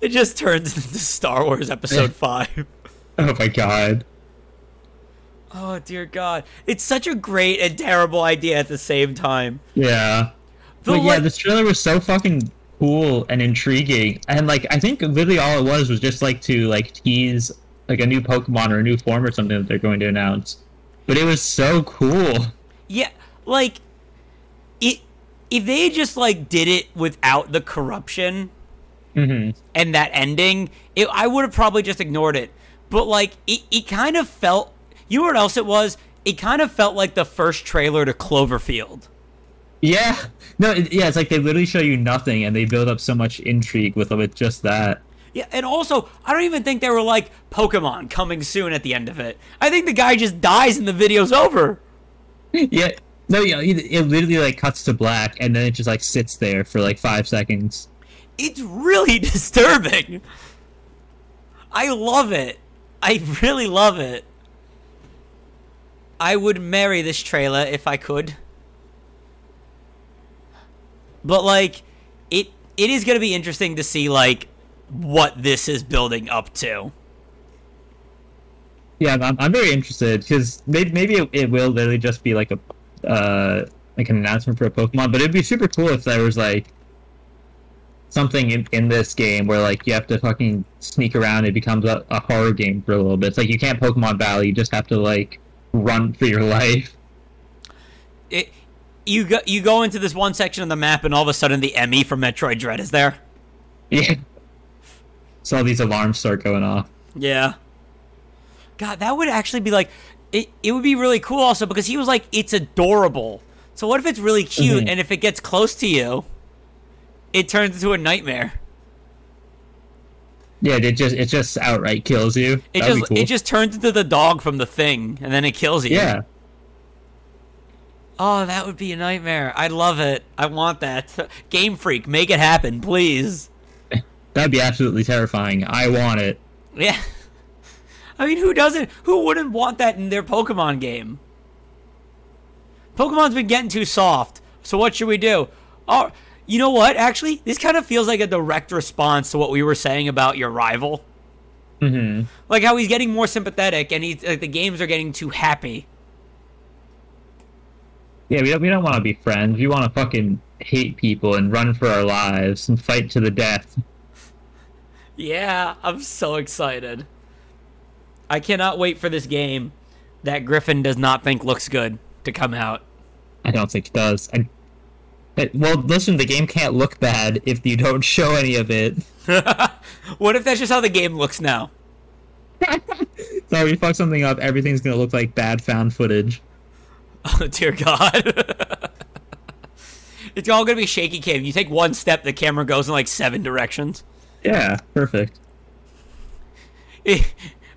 just turns into Star Wars Episode 5. Oh my god. Oh dear god. It's such a great and terrible idea at the same time. Yeah. Yeah, this trailer was so fucking cool and intriguing, and like I think literally all it was just like to like tease. Like a new Pokemon or a new form or something that they're going to announce. But it was so cool. Yeah, like, if they just, like, did it without the corruption mm-hmm. and that ending, I would have probably just ignored it. But, like, it kind of felt... You know what else it was? It kind of felt like the first trailer to Cloverfield. Yeah. No, it's like they literally show you nothing and they build up so much intrigue with just that. Yeah, and also, I don't even think they were like, Pokemon coming soon at the end of it. I think the guy just dies and the video's over. Yeah, no, you know, it literally like cuts to black and then it just like sits there for like 5 seconds. It's really disturbing. I love it. I really love it. I would marry this trailer if I could. But like, it is going to be interesting to see like, what this is building up to. Yeah, I'm very interested because maybe it will literally just be like a like an announcement for a Pokemon, but it'd be super cool if there was like something in this game where like you have to fucking sneak around. It becomes a horror game for a little bit. It's like you can't Pokemon Valley, you just have to like run for your life. You go into this one section of the map and all of a sudden the Emmy from Metroid Dread is there. Yeah. So all these alarms start going off. Yeah. God, that would actually be like, it would be really cool also because he was like, it's adorable. So what if it's really cute and if it gets close to you, it turns into a nightmare? Yeah, it just outright kills you. It just turns into the dog from The Thing and then it kills you. Yeah. Oh, that would be a nightmare. I love it. I want that. Game Freak, make it happen, please. That'd be absolutely terrifying. I want it. Yeah. I mean, who doesn't? Who wouldn't want that in their Pokemon game? Pokemon's been getting too soft. So what should we do? Oh, you know what? Actually, this kind of feels like a direct response to what we were saying about your rival. Mm-hmm. Like how he's getting more sympathetic and he's, like, the games are getting too happy. Yeah, we don't want to be friends. We want to fucking hate people and run for our lives and fight to the death. Yeah, I'm so excited. I cannot wait for this game that Griffin does not think looks good to come out. I don't think it does. Well, listen, the game can't look bad if you don't show any of it. What if that's just how the game looks now? So we fuck something up, everything's going to look like bad found footage. Oh, dear God. It's all going to be shaky cam. You take one step, the camera goes in like 7 directions. Yeah, perfect.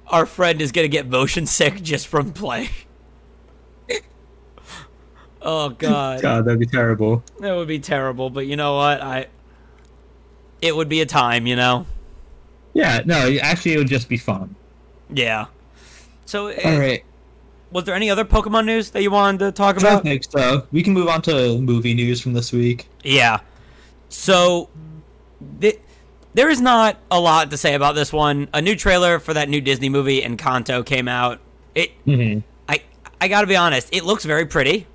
Our friend is going to get motion sick just from play. Oh, God. God, that'd be terrible. That would be terrible, but you know what? It would be a time, you know? Yeah, no, actually, it would just be fun. Yeah. So, all right. Was there any other Pokemon news that you wanted to talk about? I don't think so. We can move on to movie news from this week. Yeah. So, there is not a lot to say about this one. A new trailer for that new Disney movie, Encanto, came out. I gotta be honest, it looks very pretty.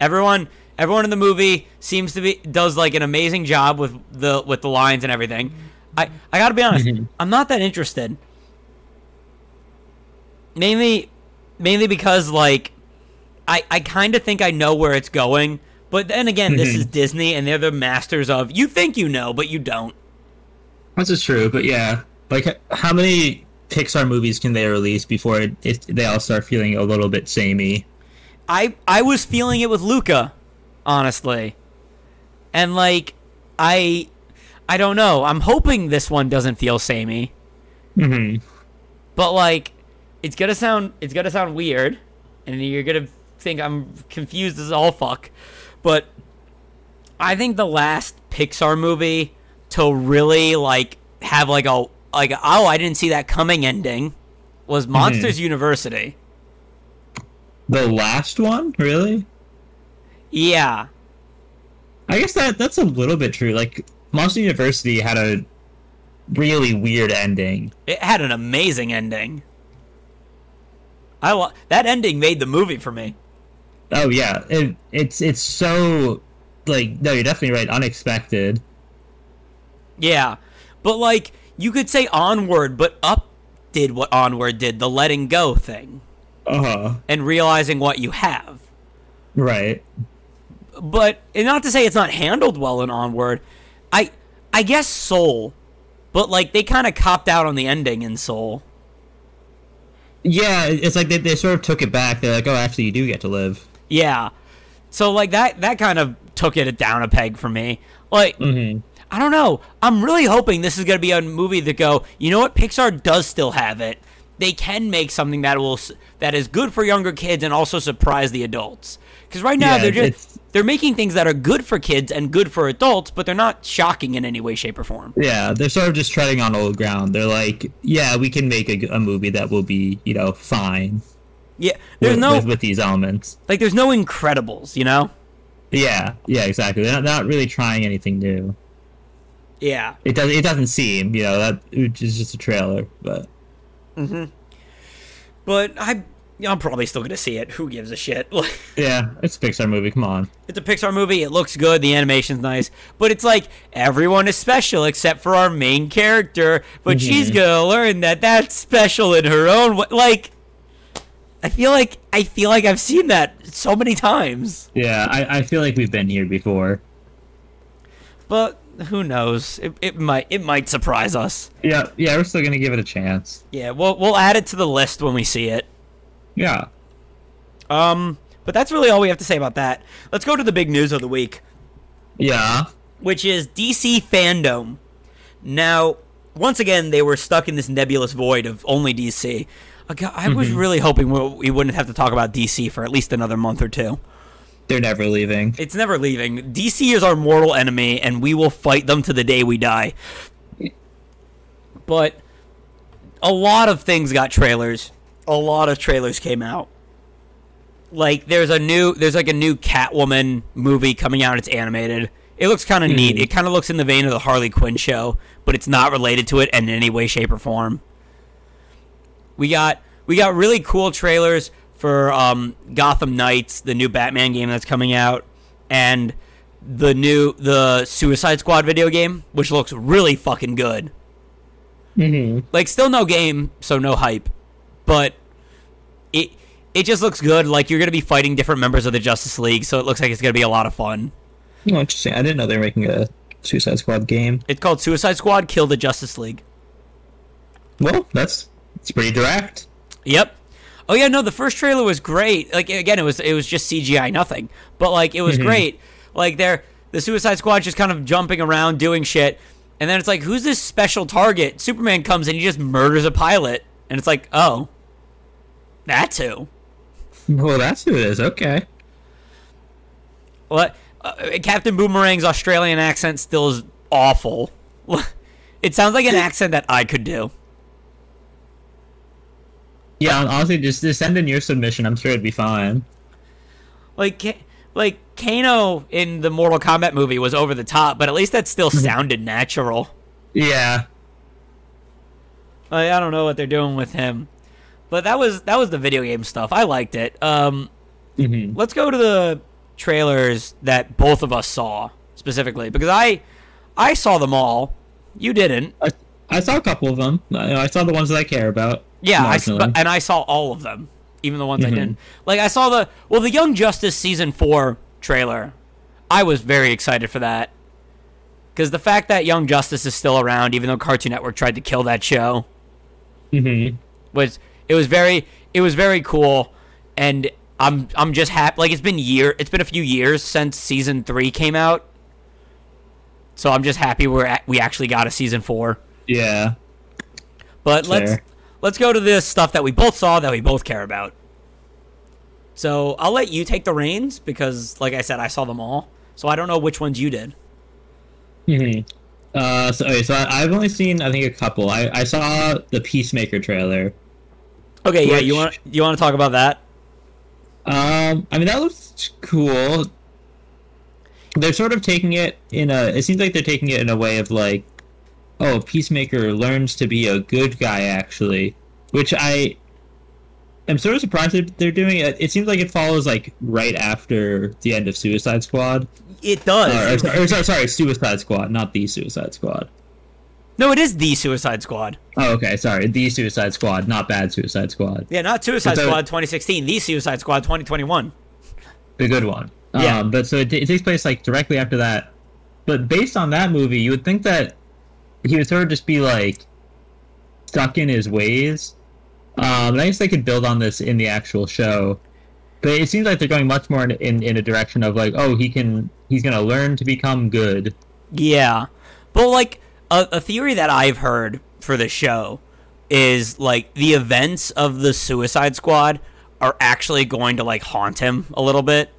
Everyone in the movie seems to be does like an amazing job with the lines and everything. I gotta be honest, I'm not that interested. Mainly because, like, I kind of think I know where it's going. But then again, this is Disney, and they're the masters of, you think you know, but you don't. This is true, but yeah. Like, how many Pixar movies can they release before they all start feeling a little bit samey? I was feeling it with Luca, honestly. And, like, I don't know. I'm hoping this one doesn't feel samey. Mm-hmm. But, like... It's gonna sound weird, and you're gonna think I'm confused as all fuck, but I think the last Pixar movie to really like have like a like oh I didn't see that coming ending was Monsters University. The last one, really? Yeah. I guess that's a little bit true. Like Monsters University had a really weird ending. It had an amazing ending. That ending made the movie for me. Oh yeah, it's so like no, you're definitely right. Unexpected. Yeah, but like you could say Onward, but Up did what Onward did, the letting go thing, and realizing what you have. Right. But and not to say it's not handled well in Onward. I guess Soul, but like they kind of copped out on the ending in Soul. Yeah, it's like they sort of took it back. They're like, oh, actually, you do get to live. Yeah. So, like, that kind of took it down a peg for me. Like, I don't know. I'm really hoping this is going to be a movie that go, you know what? Pixar does still have it. They can make something that is good for younger kids and also surprise the adults. Because right now, they're making things that are good for kids and good for adults, but they're not shocking in any way, shape, or form. Yeah, they're sort of just treading on old ground. They're like, yeah, we can make a movie that will be, you know, fine. Yeah, there's with these elements. Like, there's no Incredibles, you know? Yeah, exactly. They're not really trying anything new. Yeah, it doesn't seem, you know, that it's just a trailer, but. But I. I'm probably still gonna see it. Who gives a shit? Yeah, it's a Pixar movie. Come on. It's a Pixar movie. It looks good. The animation's nice. But it's like everyone is special except for our main character. But she's gonna learn that that's special in her own way. Like, I feel like I've seen that so many times. Yeah, I feel like we've been here before. But who knows? It might surprise us. Yeah, we're still gonna give it a chance. Yeah, we'll add it to the list when we see it. Yeah. But that's really all we have to say about that. Let's go to the big news of the week. Yeah. Which is DC fandom. Now, once again, they were stuck in this nebulous void of only DC. I was really hoping we wouldn't have to talk about DC for at least another month or two. They're never leaving. It's never leaving. DC is our mortal enemy, and we will fight them to the day we die. But a lot of things got trailers. A lot of trailers came out. Like, there's a new Catwoman movie coming out. It's animated. It looks kind of neat. It kind of looks in the vein of the Harley Quinn show, but it's not related to it in any way, shape, or form. We got really cool trailers for Gotham Knights, the new Batman game that's coming out, and the Suicide Squad video game, which looks really fucking good. Like, still no game, so no hype. But it just looks good. Like, you're going to be fighting different members of the Justice League, so it looks like it's going to be a lot of fun. Oh, interesting. I didn't know they were making a Suicide Squad game. It's called Suicide Squad Kill the Justice League. Well, it's pretty direct. Yep. Oh, yeah, no, the first trailer was great. Like, again, it was just CGI nothing. But, like, it was great. Like, the Suicide Squad just kind of jumping around doing shit. And then it's like, who's this special target? Superman comes and he just murders a pilot. And it's like, oh, that's who. Well, that's who it is. Okay. Well, Captain Boomerang's Australian accent still is awful. It sounds like an accent that I could do. Yeah, honestly, just send in your submission. I'm sure it'd be fine. Like Kano in the Mortal Kombat movie was over the top, but at least that still sounded natural. Yeah. I don't know what they're doing with him. But that was the video game stuff. I liked it. Let's go to the trailers that both of us saw, specifically. Because I saw them all. You didn't. I saw a couple of them. I saw the ones that I care about. Yeah, and I saw all of them. Even the ones I didn't. Like, I saw the Young Justice Season 4 trailer. I was very excited for that. Because the fact that Young Justice is still around, even though Cartoon Network tried to kill that show... It was very cool, and I'm just happy. Like, it's been a few years since season 3 came out, so I'm just happy we actually got a season 4. Yeah, but fair. Let's go to this stuff that we both saw that we both care about. So I'll let you take the reins because, like I said, I saw them all, so I don't know which ones you did. So I've only seen, I think, a couple. I saw the Peacemaker trailer. Okay, yeah, you want to talk about that? I mean, that looks cool. They're sort of taking it it seems like they're taking it in a way of like, oh, Peacemaker learns to be a good guy, actually. Which I am sort of surprised that they're doing it. It seems like it follows, like, right after the end of Suicide Squad. It does. Sorry, Suicide Squad, not the Suicide Squad. No, it is the Suicide Squad. Oh, okay, sorry. The Suicide Squad, not Bad Suicide Squad. Yeah, not Suicide Squad 2016, the Suicide Squad 2021. The good one. Yeah. But so it takes place, like, directly after that. But based on that movie, you would think that he would sort of just be, like, stuck in his ways. And I guess they could build on this in the actual show. But it seems like they're going much more in a direction of, like, oh, he's going to learn to become good. Yeah. But, like, a theory that I've heard for the show is, like, the events of the Suicide Squad are actually going to, like, haunt him a little bit.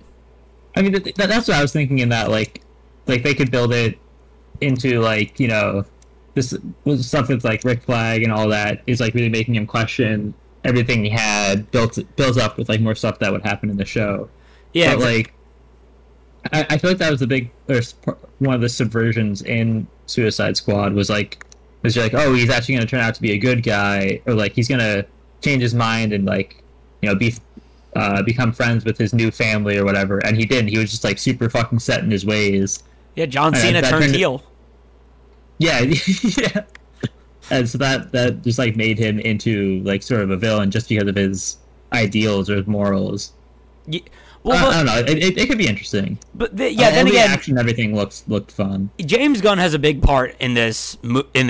I mean, that's what I was thinking in that, like they could build it into, like, you know, this stuff that's, like, Rick Flag and all that is, like, really making him question everything he had, builds up with, like, more stuff that would happen in the show. Yeah. But, like, I feel like that was the big, or one of the subversions in Suicide Squad was like, oh, he's actually going to turn out to be a good guy, or, like, he's going to change his mind and, like, you know, become friends with his new family or whatever. And he didn't. He was just like super fucking set in his ways. Yeah, John Cena turned heel. Yeah, yeah. And so that just like made him into like sort of a villain just because of his ideals or his morals. Yeah. Well, but, I don't know. It could be interesting. But then again, the action and everything looked fun. James Gunn has a big part in this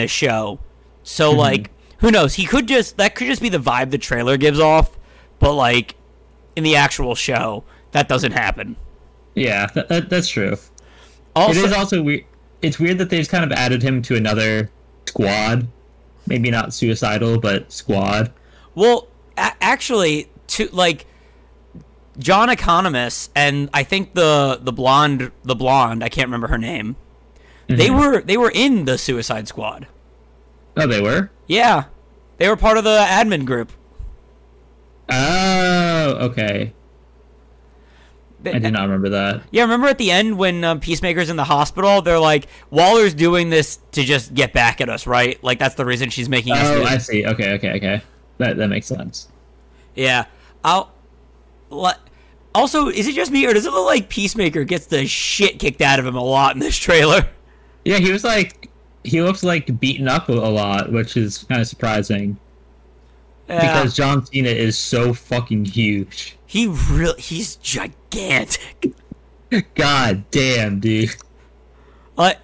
show, so mm-hmm. like who knows? He could just be the vibe the trailer gives off, but like in the actual show, that doesn't happen. Yeah, that's true. Also, it is also weird. It's weird that they just kind of added him to another squad. Maybe not suicidal, but squad. Well, actually, to like. John Economist and I think the blonde I can't remember her name. Mm-hmm. They were in the Suicide Squad. Oh, they were? Yeah, they were part of the admin group. Oh, okay. I did not remember that. Yeah, remember at the end when Peacemaker's in the hospital, they're like, Waller's doing this to just get back at us, right? Like that's the reason she's making us. Oh, I see. Okay. That makes sense. Yeah, Also, is it just me, or does it look like Peacemaker gets the shit kicked out of him a lot in this trailer? Yeah, he looks like beaten up a lot, which is kind of surprising. Yeah. Because John Cena is so fucking huge. He's gigantic. God damn, dude. Like,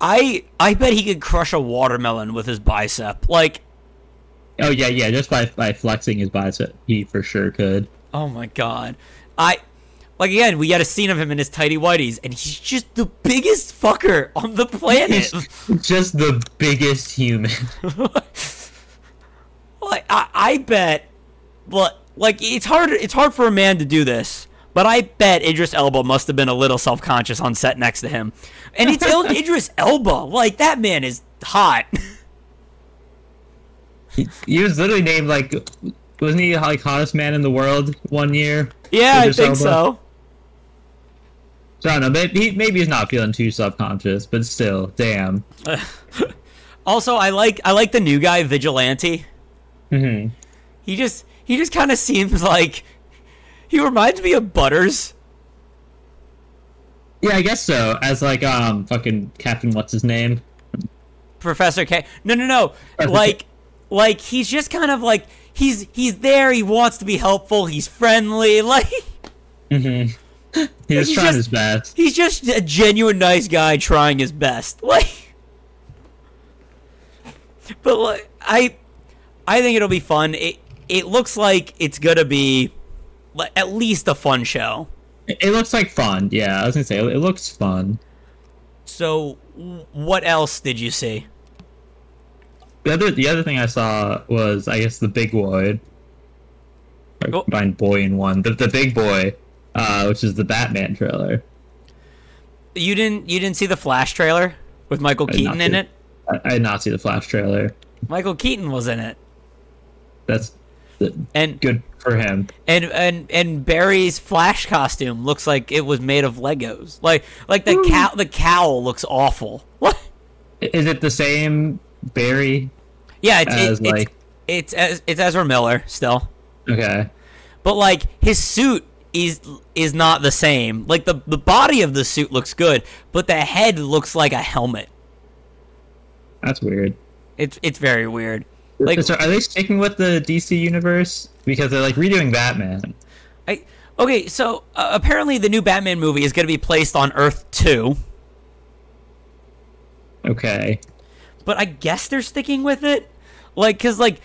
I bet he could crush a watermelon with his bicep. Like, oh yeah, just by flexing his bicep, he for sure could. Oh my god. Again, we got a scene of him in his tighty whities, and he's just the biggest fucker on the planet. He's just the biggest human. Like, I bet, like it's hard for a man to do this, but I bet Idris Elba must have been a little self-conscious on set next to him. And it's Idris Elba. Like, that man is hot. He was literally named, like... Wasn't he like hottest man in the world one year? Yeah, I think so. So I don't know. Maybe he's not feeling too self-conscious, but still, damn. Also, I like the new guy, Vigilante. Mm-hmm. He just kind of seems like he reminds me of Butters. Yeah, I guess so. As like fucking Captain, what's his name? Professor K. No. Like he's just kind of like. He's there. He wants to be helpful. He's friendly. Like, mm-hmm. He's trying his best. He's just a genuine nice guy trying his best. Like, but like, I think it'll be fun. It looks like it's gonna be at least a fun show. It looks like fun. Yeah, I was gonna say it looks fun. So, what else did you see? The other thing I saw was, I guess, the big boy. Oh. Combined boy in one. The big boy, which is the Batman trailer. You didn't see the Flash trailer with Michael Keaton in it? I did not see the Flash trailer. Michael Keaton was in it. That's good for him. And Barry's Flash costume looks like it was made of Legos. Like the cowl looks awful. What? Is it the same? Barry, yeah, it's Ezra Miller still. Okay, but like his suit is not the same. Like the body of the suit looks good, but the head looks like a helmet. That's weird. It's very weird. Like, so are they sticking with the DC universe because they're like redoing Batman? So apparently the new Batman movie is going to be placed on Earth 2. Okay. But I guess they're sticking with it, because Zachary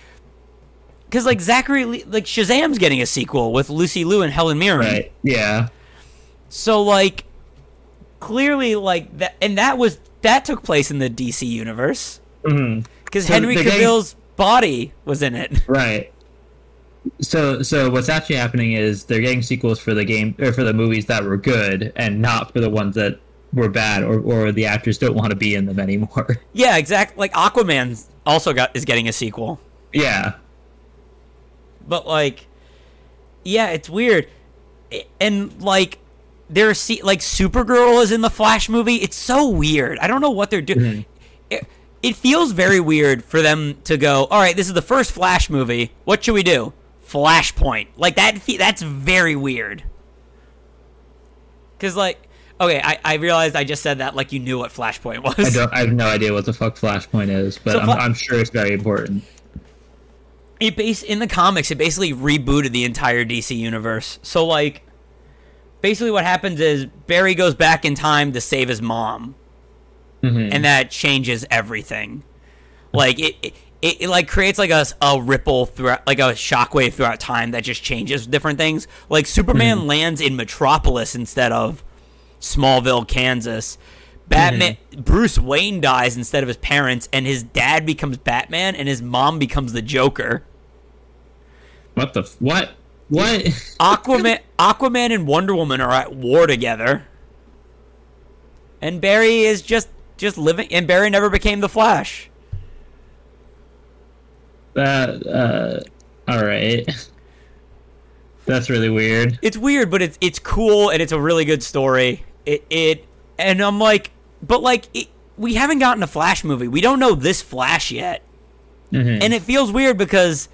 Shazam's getting a sequel with Lucy Liu and Helen Mirren. Right. Yeah. So like, clearly like that, and that took place in the DC universe. Mm-hmm. Because so Henry Cavill's body was in it. Right. So what's actually happening is they're getting sequels for the game or for the movies that were good, and not for the ones that. Were bad or the actors don't want to be in them anymore. Yeah, exactly. Like Aquaman also is getting a sequel. Yeah. But like yeah, it's weird. And like there's like Supergirl is in the Flash movie. It's so weird. I don't know what they're doing. Mm-hmm. It feels very weird for them to go, "All right, this is the first Flash movie. What should we do? Flashpoint. Like, that's very weird. Because, like, okay, I realized I just said that like you knew what Flashpoint was. I have no idea what the fuck Flashpoint is, but so I'm sure it's very important. In the comics, it basically rebooted the entire DC universe. So, like, basically what happens is Barry goes back in time to save his mom. Mm-hmm. And that changes everything. Like, it like creates like a ripple throughout, like a shockwave throughout time that just changes different things. Like, Superman lands in Metropolis instead of Smallville, Kansas. Batman, Bruce Wayne dies instead of his parents, and his dad becomes Batman, and his mom becomes the Joker. What? Aquaman and Wonder Woman are at war together, and Barry is just living. And Barry never became the Flash. All right. That's really weird. It's weird, but it's cool, and it's a really good story. And I'm like, but like, we haven't gotten a Flash movie. We don't know this Flash yet, and it feels weird because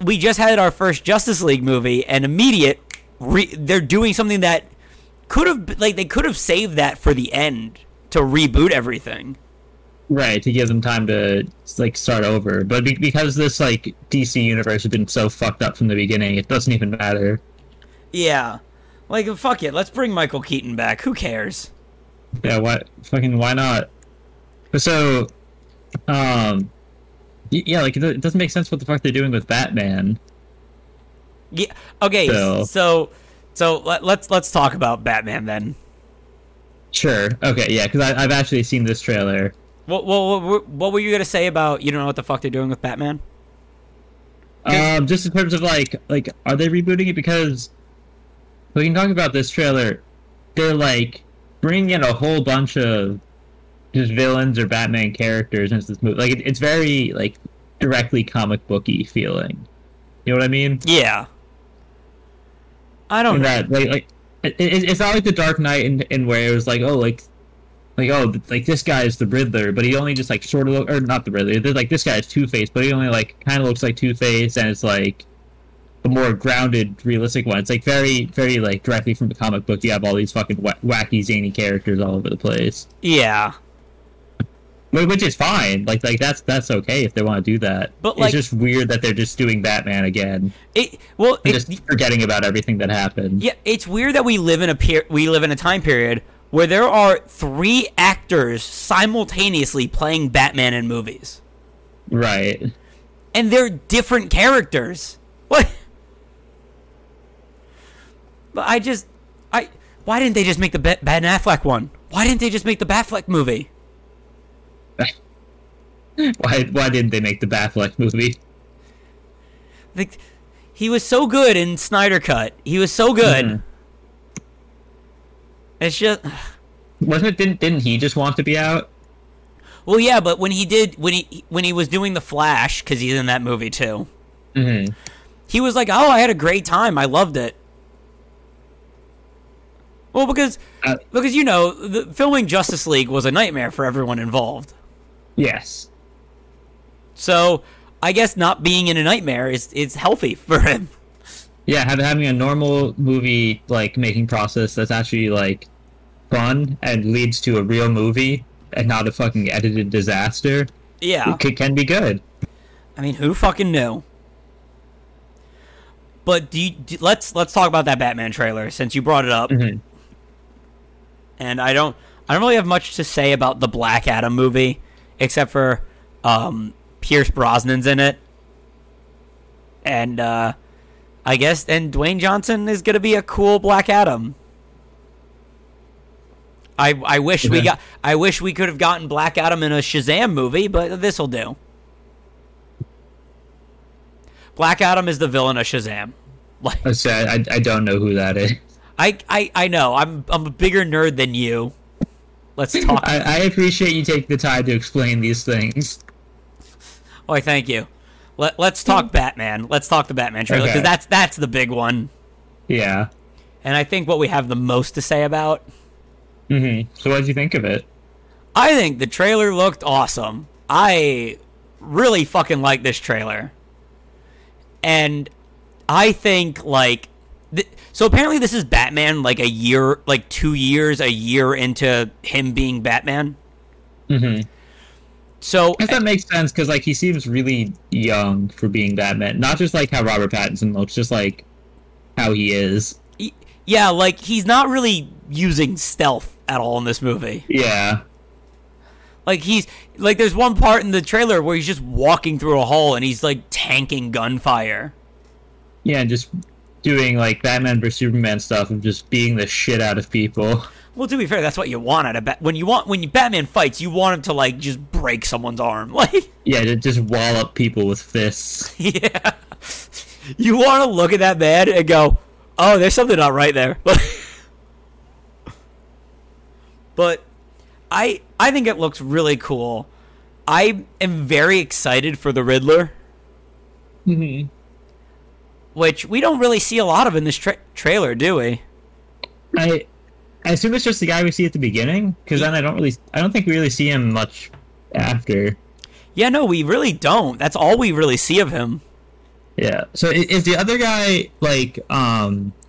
we just had our first Justice League movie, and they're doing something that could have saved that for the end to reboot everything. Right, to give them time to, like, start over. But because this, like, DC universe has been so fucked up from the beginning, it doesn't even matter. Yeah. Like, fuck it, let's bring Michael Keaton back. Who cares? Yeah, why not? So, yeah, like, it doesn't make sense what the fuck they're doing with Batman. Yeah, okay, so let's talk about Batman, then. Sure, okay, yeah, because I've actually seen this trailer. What were you gonna say about you don't know what the fuck they're doing with Batman? Just in terms of like are they rebooting it? Because we can talk about this trailer. They're like bringing in a whole bunch of just villains or Batman characters into this movie. Like it's very like directly comic booky feeling. You know what I mean? Yeah. I don't know. Like it's not like the Dark Knight in where it was like oh, this guy is the Riddler, but he only just, like, sort of look... Or, not the Riddler. Like, this guy is Two-Face, but he only, like, kind of looks like Two-Face, and it's, like, a more grounded, realistic one. It's, like, very, very, like, directly from the comic book. You have all these fucking wacky, zany characters all over the place. Yeah. Which is fine. Like that's okay if they want to do that. But, like... It's just weird that they're just doing Batman again. Just forgetting about everything that happened. Yeah, it's weird that we live in a time period where there are 3 actors simultaneously playing Batman in movies. Right. And they're different characters. What? But why didn't they just make the Ben Affleck one? Why didn't they just make the Batfleck movie? Why didn't they make the Batfleck movie? He was so good in Snyder Cut. He was so good. Mm-hmm. It's just... Wasn't it... Didn't he just want to be out? Well, yeah, but when he did... When he was doing The Flash, because he's in that movie, too. Mm-hmm. He was like, oh, I had a great time. I loved it. Well, because you know, filming Justice League was a nightmare for everyone involved. Yes. So, I guess not being in a nightmare is healthy for him. Yeah, having a normal movie, like, making process that's actually, like, fun and leads to a real movie and not a fucking edited disaster. Yeah. It can be good. I mean, who fucking knew? But let's talk about that Batman trailer, since you brought it up. Mm-hmm. And I don't really have much to say about the Black Adam movie, except for Pierce Brosnan's in it. And, I guess, and Dwayne Johnson is going to be a cool Black Adam. I wish we could have gotten Black Adam in a Shazam movie, but this will do. Black Adam is the villain of Shazam. Like, I don't know who that is. I know. I'm a bigger nerd than you. Let's talk. I appreciate you taking the time to explain these things. Oh, thank you. Let's talk Batman. Let's talk the Batman trailer, because that's the big one. Yeah. And I think what we have the most to say about. Mm-hmm. So what did you think of it? I think the trailer looked awesome. I really fucking like this trailer. And I think, like... So apparently this is Batman, like, a year... Like, 2 years, a year into him being Batman. Mm-hmm. So... I guess that makes sense, because, like, he seems really young for being Batman. Not just, like, how Robert Pattinson looks, just, like, how he is. Yeah, like, he's not really using stealth at all in this movie. Yeah. Like, he's... Like, there's one part in the trailer where he's just walking through a hole and he's, like, tanking gunfire. Yeah, and just doing, like, Batman vs. Superman stuff and just beating the shit out of people. Well, to be fair, that's what you want out of Batman. When Batman fights, you want him to, like, just break someone's arm. Like, yeah, to just wall up people with fists. Yeah. You want to look at that man and go, oh, there's something not right there. But... I think it looks really cool. I am very excited for the Riddler. Mm-hmm. Which we don't really see a lot of in this trailer, do we? I assume it's just the guy we see at the beginning, because then I don't think we really see him much after. Yeah, no, we really don't. That's all we really see of him. Yeah. So is the other guy like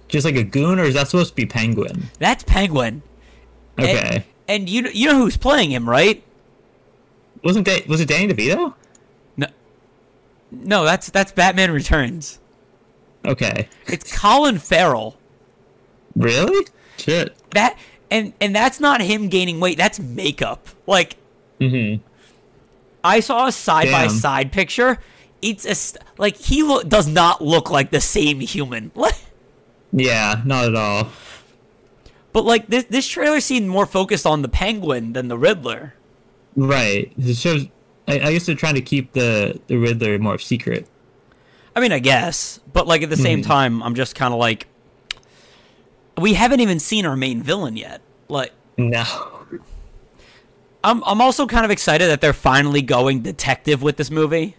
just like a goon, or is that supposed to be Penguin? That's Penguin. Okay. And you know who's playing him, right? Was it Danny DeVito? No, that's Batman Returns. Okay. It's Colin Farrell. Really? Shit. That and that's not him gaining weight. That's makeup. Like. Mm-hmm. I saw a side-by-side picture. It's like he does not look like the same human. What? Yeah, not at all. But, like, this trailer seemed more focused on the Penguin than the Riddler. Right. It shows, I guess they're trying to keep the Riddler more secret. I mean, I guess. But, like, at the same time, I'm just kind of like... We haven't even seen our main villain yet. Like... No. I'm also kind of excited that they're finally going detective with this movie.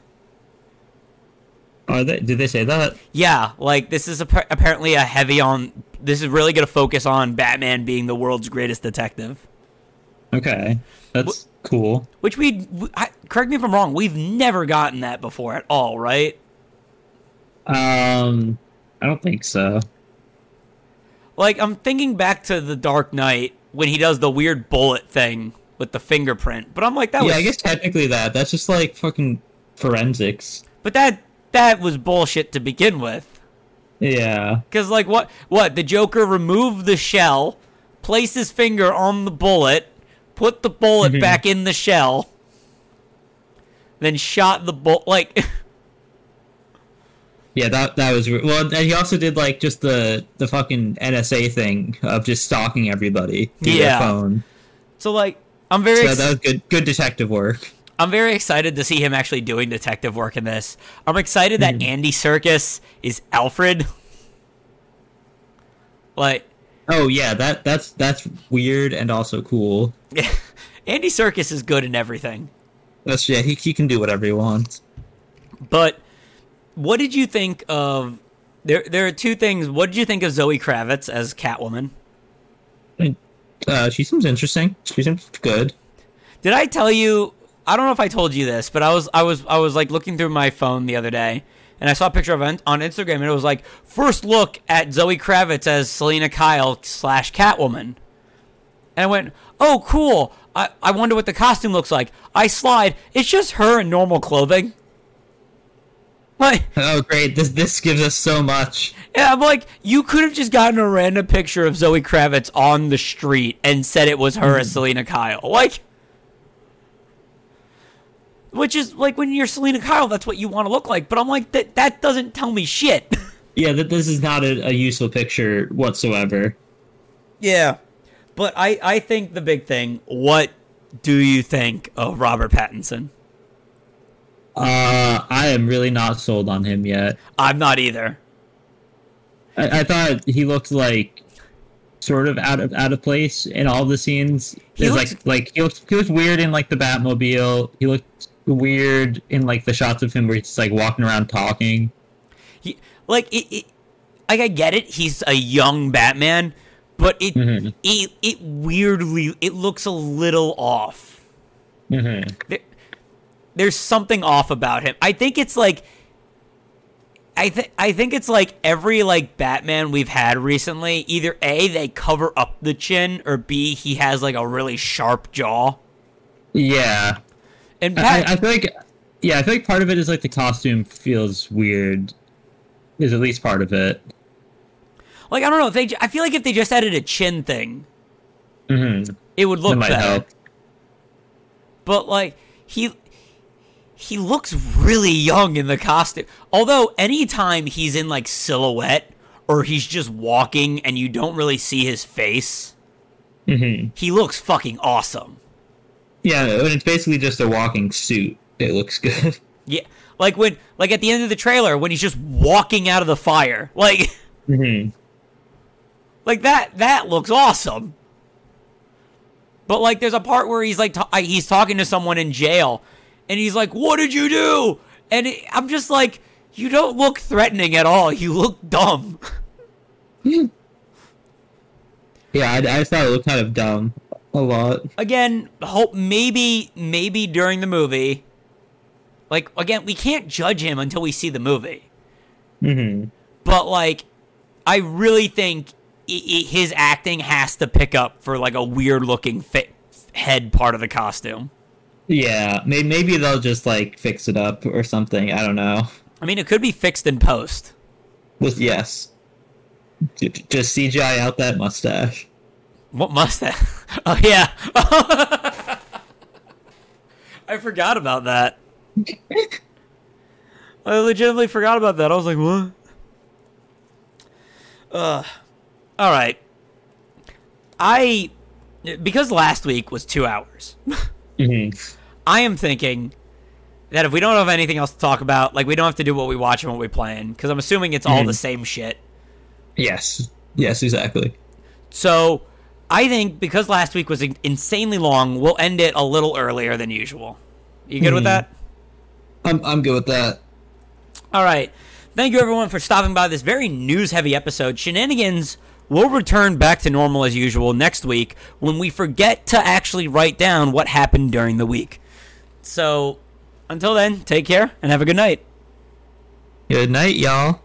Are they? Did they say that? Yeah. Like, this is apparently a heavy on... This is really going to focus on Batman being the world's greatest detective. Okay. That's cool. Which correct me if I'm wrong, we've never gotten that before at all, right? I don't think so. Like, I'm thinking back to The Dark Knight when he does the weird bullet thing with the fingerprint. But I'm like, that was... Yeah, I guess technically that's just like fucking forensics. But that was bullshit to begin with. Yeah. Because, like, what? The Joker removed the shell, placed his finger on the bullet, put the bullet back in the shell, then shot the bullet, like... Yeah, that was... Well, and he also did, like, just the fucking NSA thing of just stalking everybody through their phone. So, like, I'm very... So that was good detective work. I'm very excited to see him actually doing detective work in this. I'm excited that Andy Serkis is Alfred. Like, oh yeah, that's weird and also cool. Yeah, Andy Serkis is good in everything. That's he can do whatever he wants. But what did you think of? There are two things. What did you think of Zoe Kravitz as Catwoman? She seems interesting. She seems good. Did I tell you? I don't know if I told you this, but I was like looking through my phone the other day, and I saw a picture of it on Instagram, and it was like first look at Zoe Kravitz as Selena Kyle / Catwoman, and I went, oh cool, I wonder what the costume looks like. I slide, it's just her in normal clothing. Like, oh great, this gives us so much. Yeah, I'm like, you could have just gotten a random picture of Zoe Kravitz on the street and said it was her as Selena Kyle, like. Which is, like, when you're Selena Kyle, that's what you want to look like. But I'm like, that doesn't tell me shit. Yeah, this is not a useful picture whatsoever. Yeah. But I think the big thing, what do you think of Robert Pattinson? I am really not sold on him yet. I'm not either. I thought he looked, like, sort of out of place in all the scenes. He looks, like he looked weird in, like, the Batmobile. He looked... weird in, like, the shots of him where he's, like, walking around talking. I get it. He's a young Batman, but it weirdly... It looks a little off. There's something off about him. I think it's, like... I think it's like every like Batman we've had recently, either A, they cover up the chin, or B, he has like a really sharp jaw. Yeah. And I feel like, yeah, I feel like part of it is like the costume feels weird, is at least part of it. Like, I don't know, if they, I feel like if they just added a chin thing, it would look better. Help. But like he looks really young in the costume. Although anytime he's in like silhouette or he's just walking and you don't really see his face, he looks fucking awesome. Yeah, and it's basically just a walking suit. It looks good. Yeah, like when, like at the end of the trailer when he's just walking out of the fire, like, like that looks awesome. But like, there's a part where he's like, he's talking to someone in jail. And he's like, what did you do? And I'm just like, you don't look threatening at all. You look dumb. Yeah, I just thought it looked kind of dumb a lot. Again, hope maybe during the movie. Like, again, we can't judge him until we see the movie. But, like, I really think his acting has to pick up for, like, a weird-looking head part of the costume. Yeah, maybe they'll just, like, fix it up or something. I don't know. I mean, it could be fixed in post. Yes. Just CGI out that mustache. What mustache? Oh, yeah. I forgot about that. I legitimately forgot about that. I was like, what? All right. Because last week was 2 hours... I am thinking that if we don't have anything else to talk about, like, we don't have to do what we watch and what we play in, because I'm assuming it's all the same shit. Yes, exactly. So I think because last week was insanely long, we'll end it a little earlier than usual. You good with that? I'm good with that. All right. Thank you, everyone, for stopping by this very news-heavy episode. Shenanigans will return back to normal as usual next week when we forget to actually write down what happened during the week. So, until then, take care and have a good night. Good night, y'all.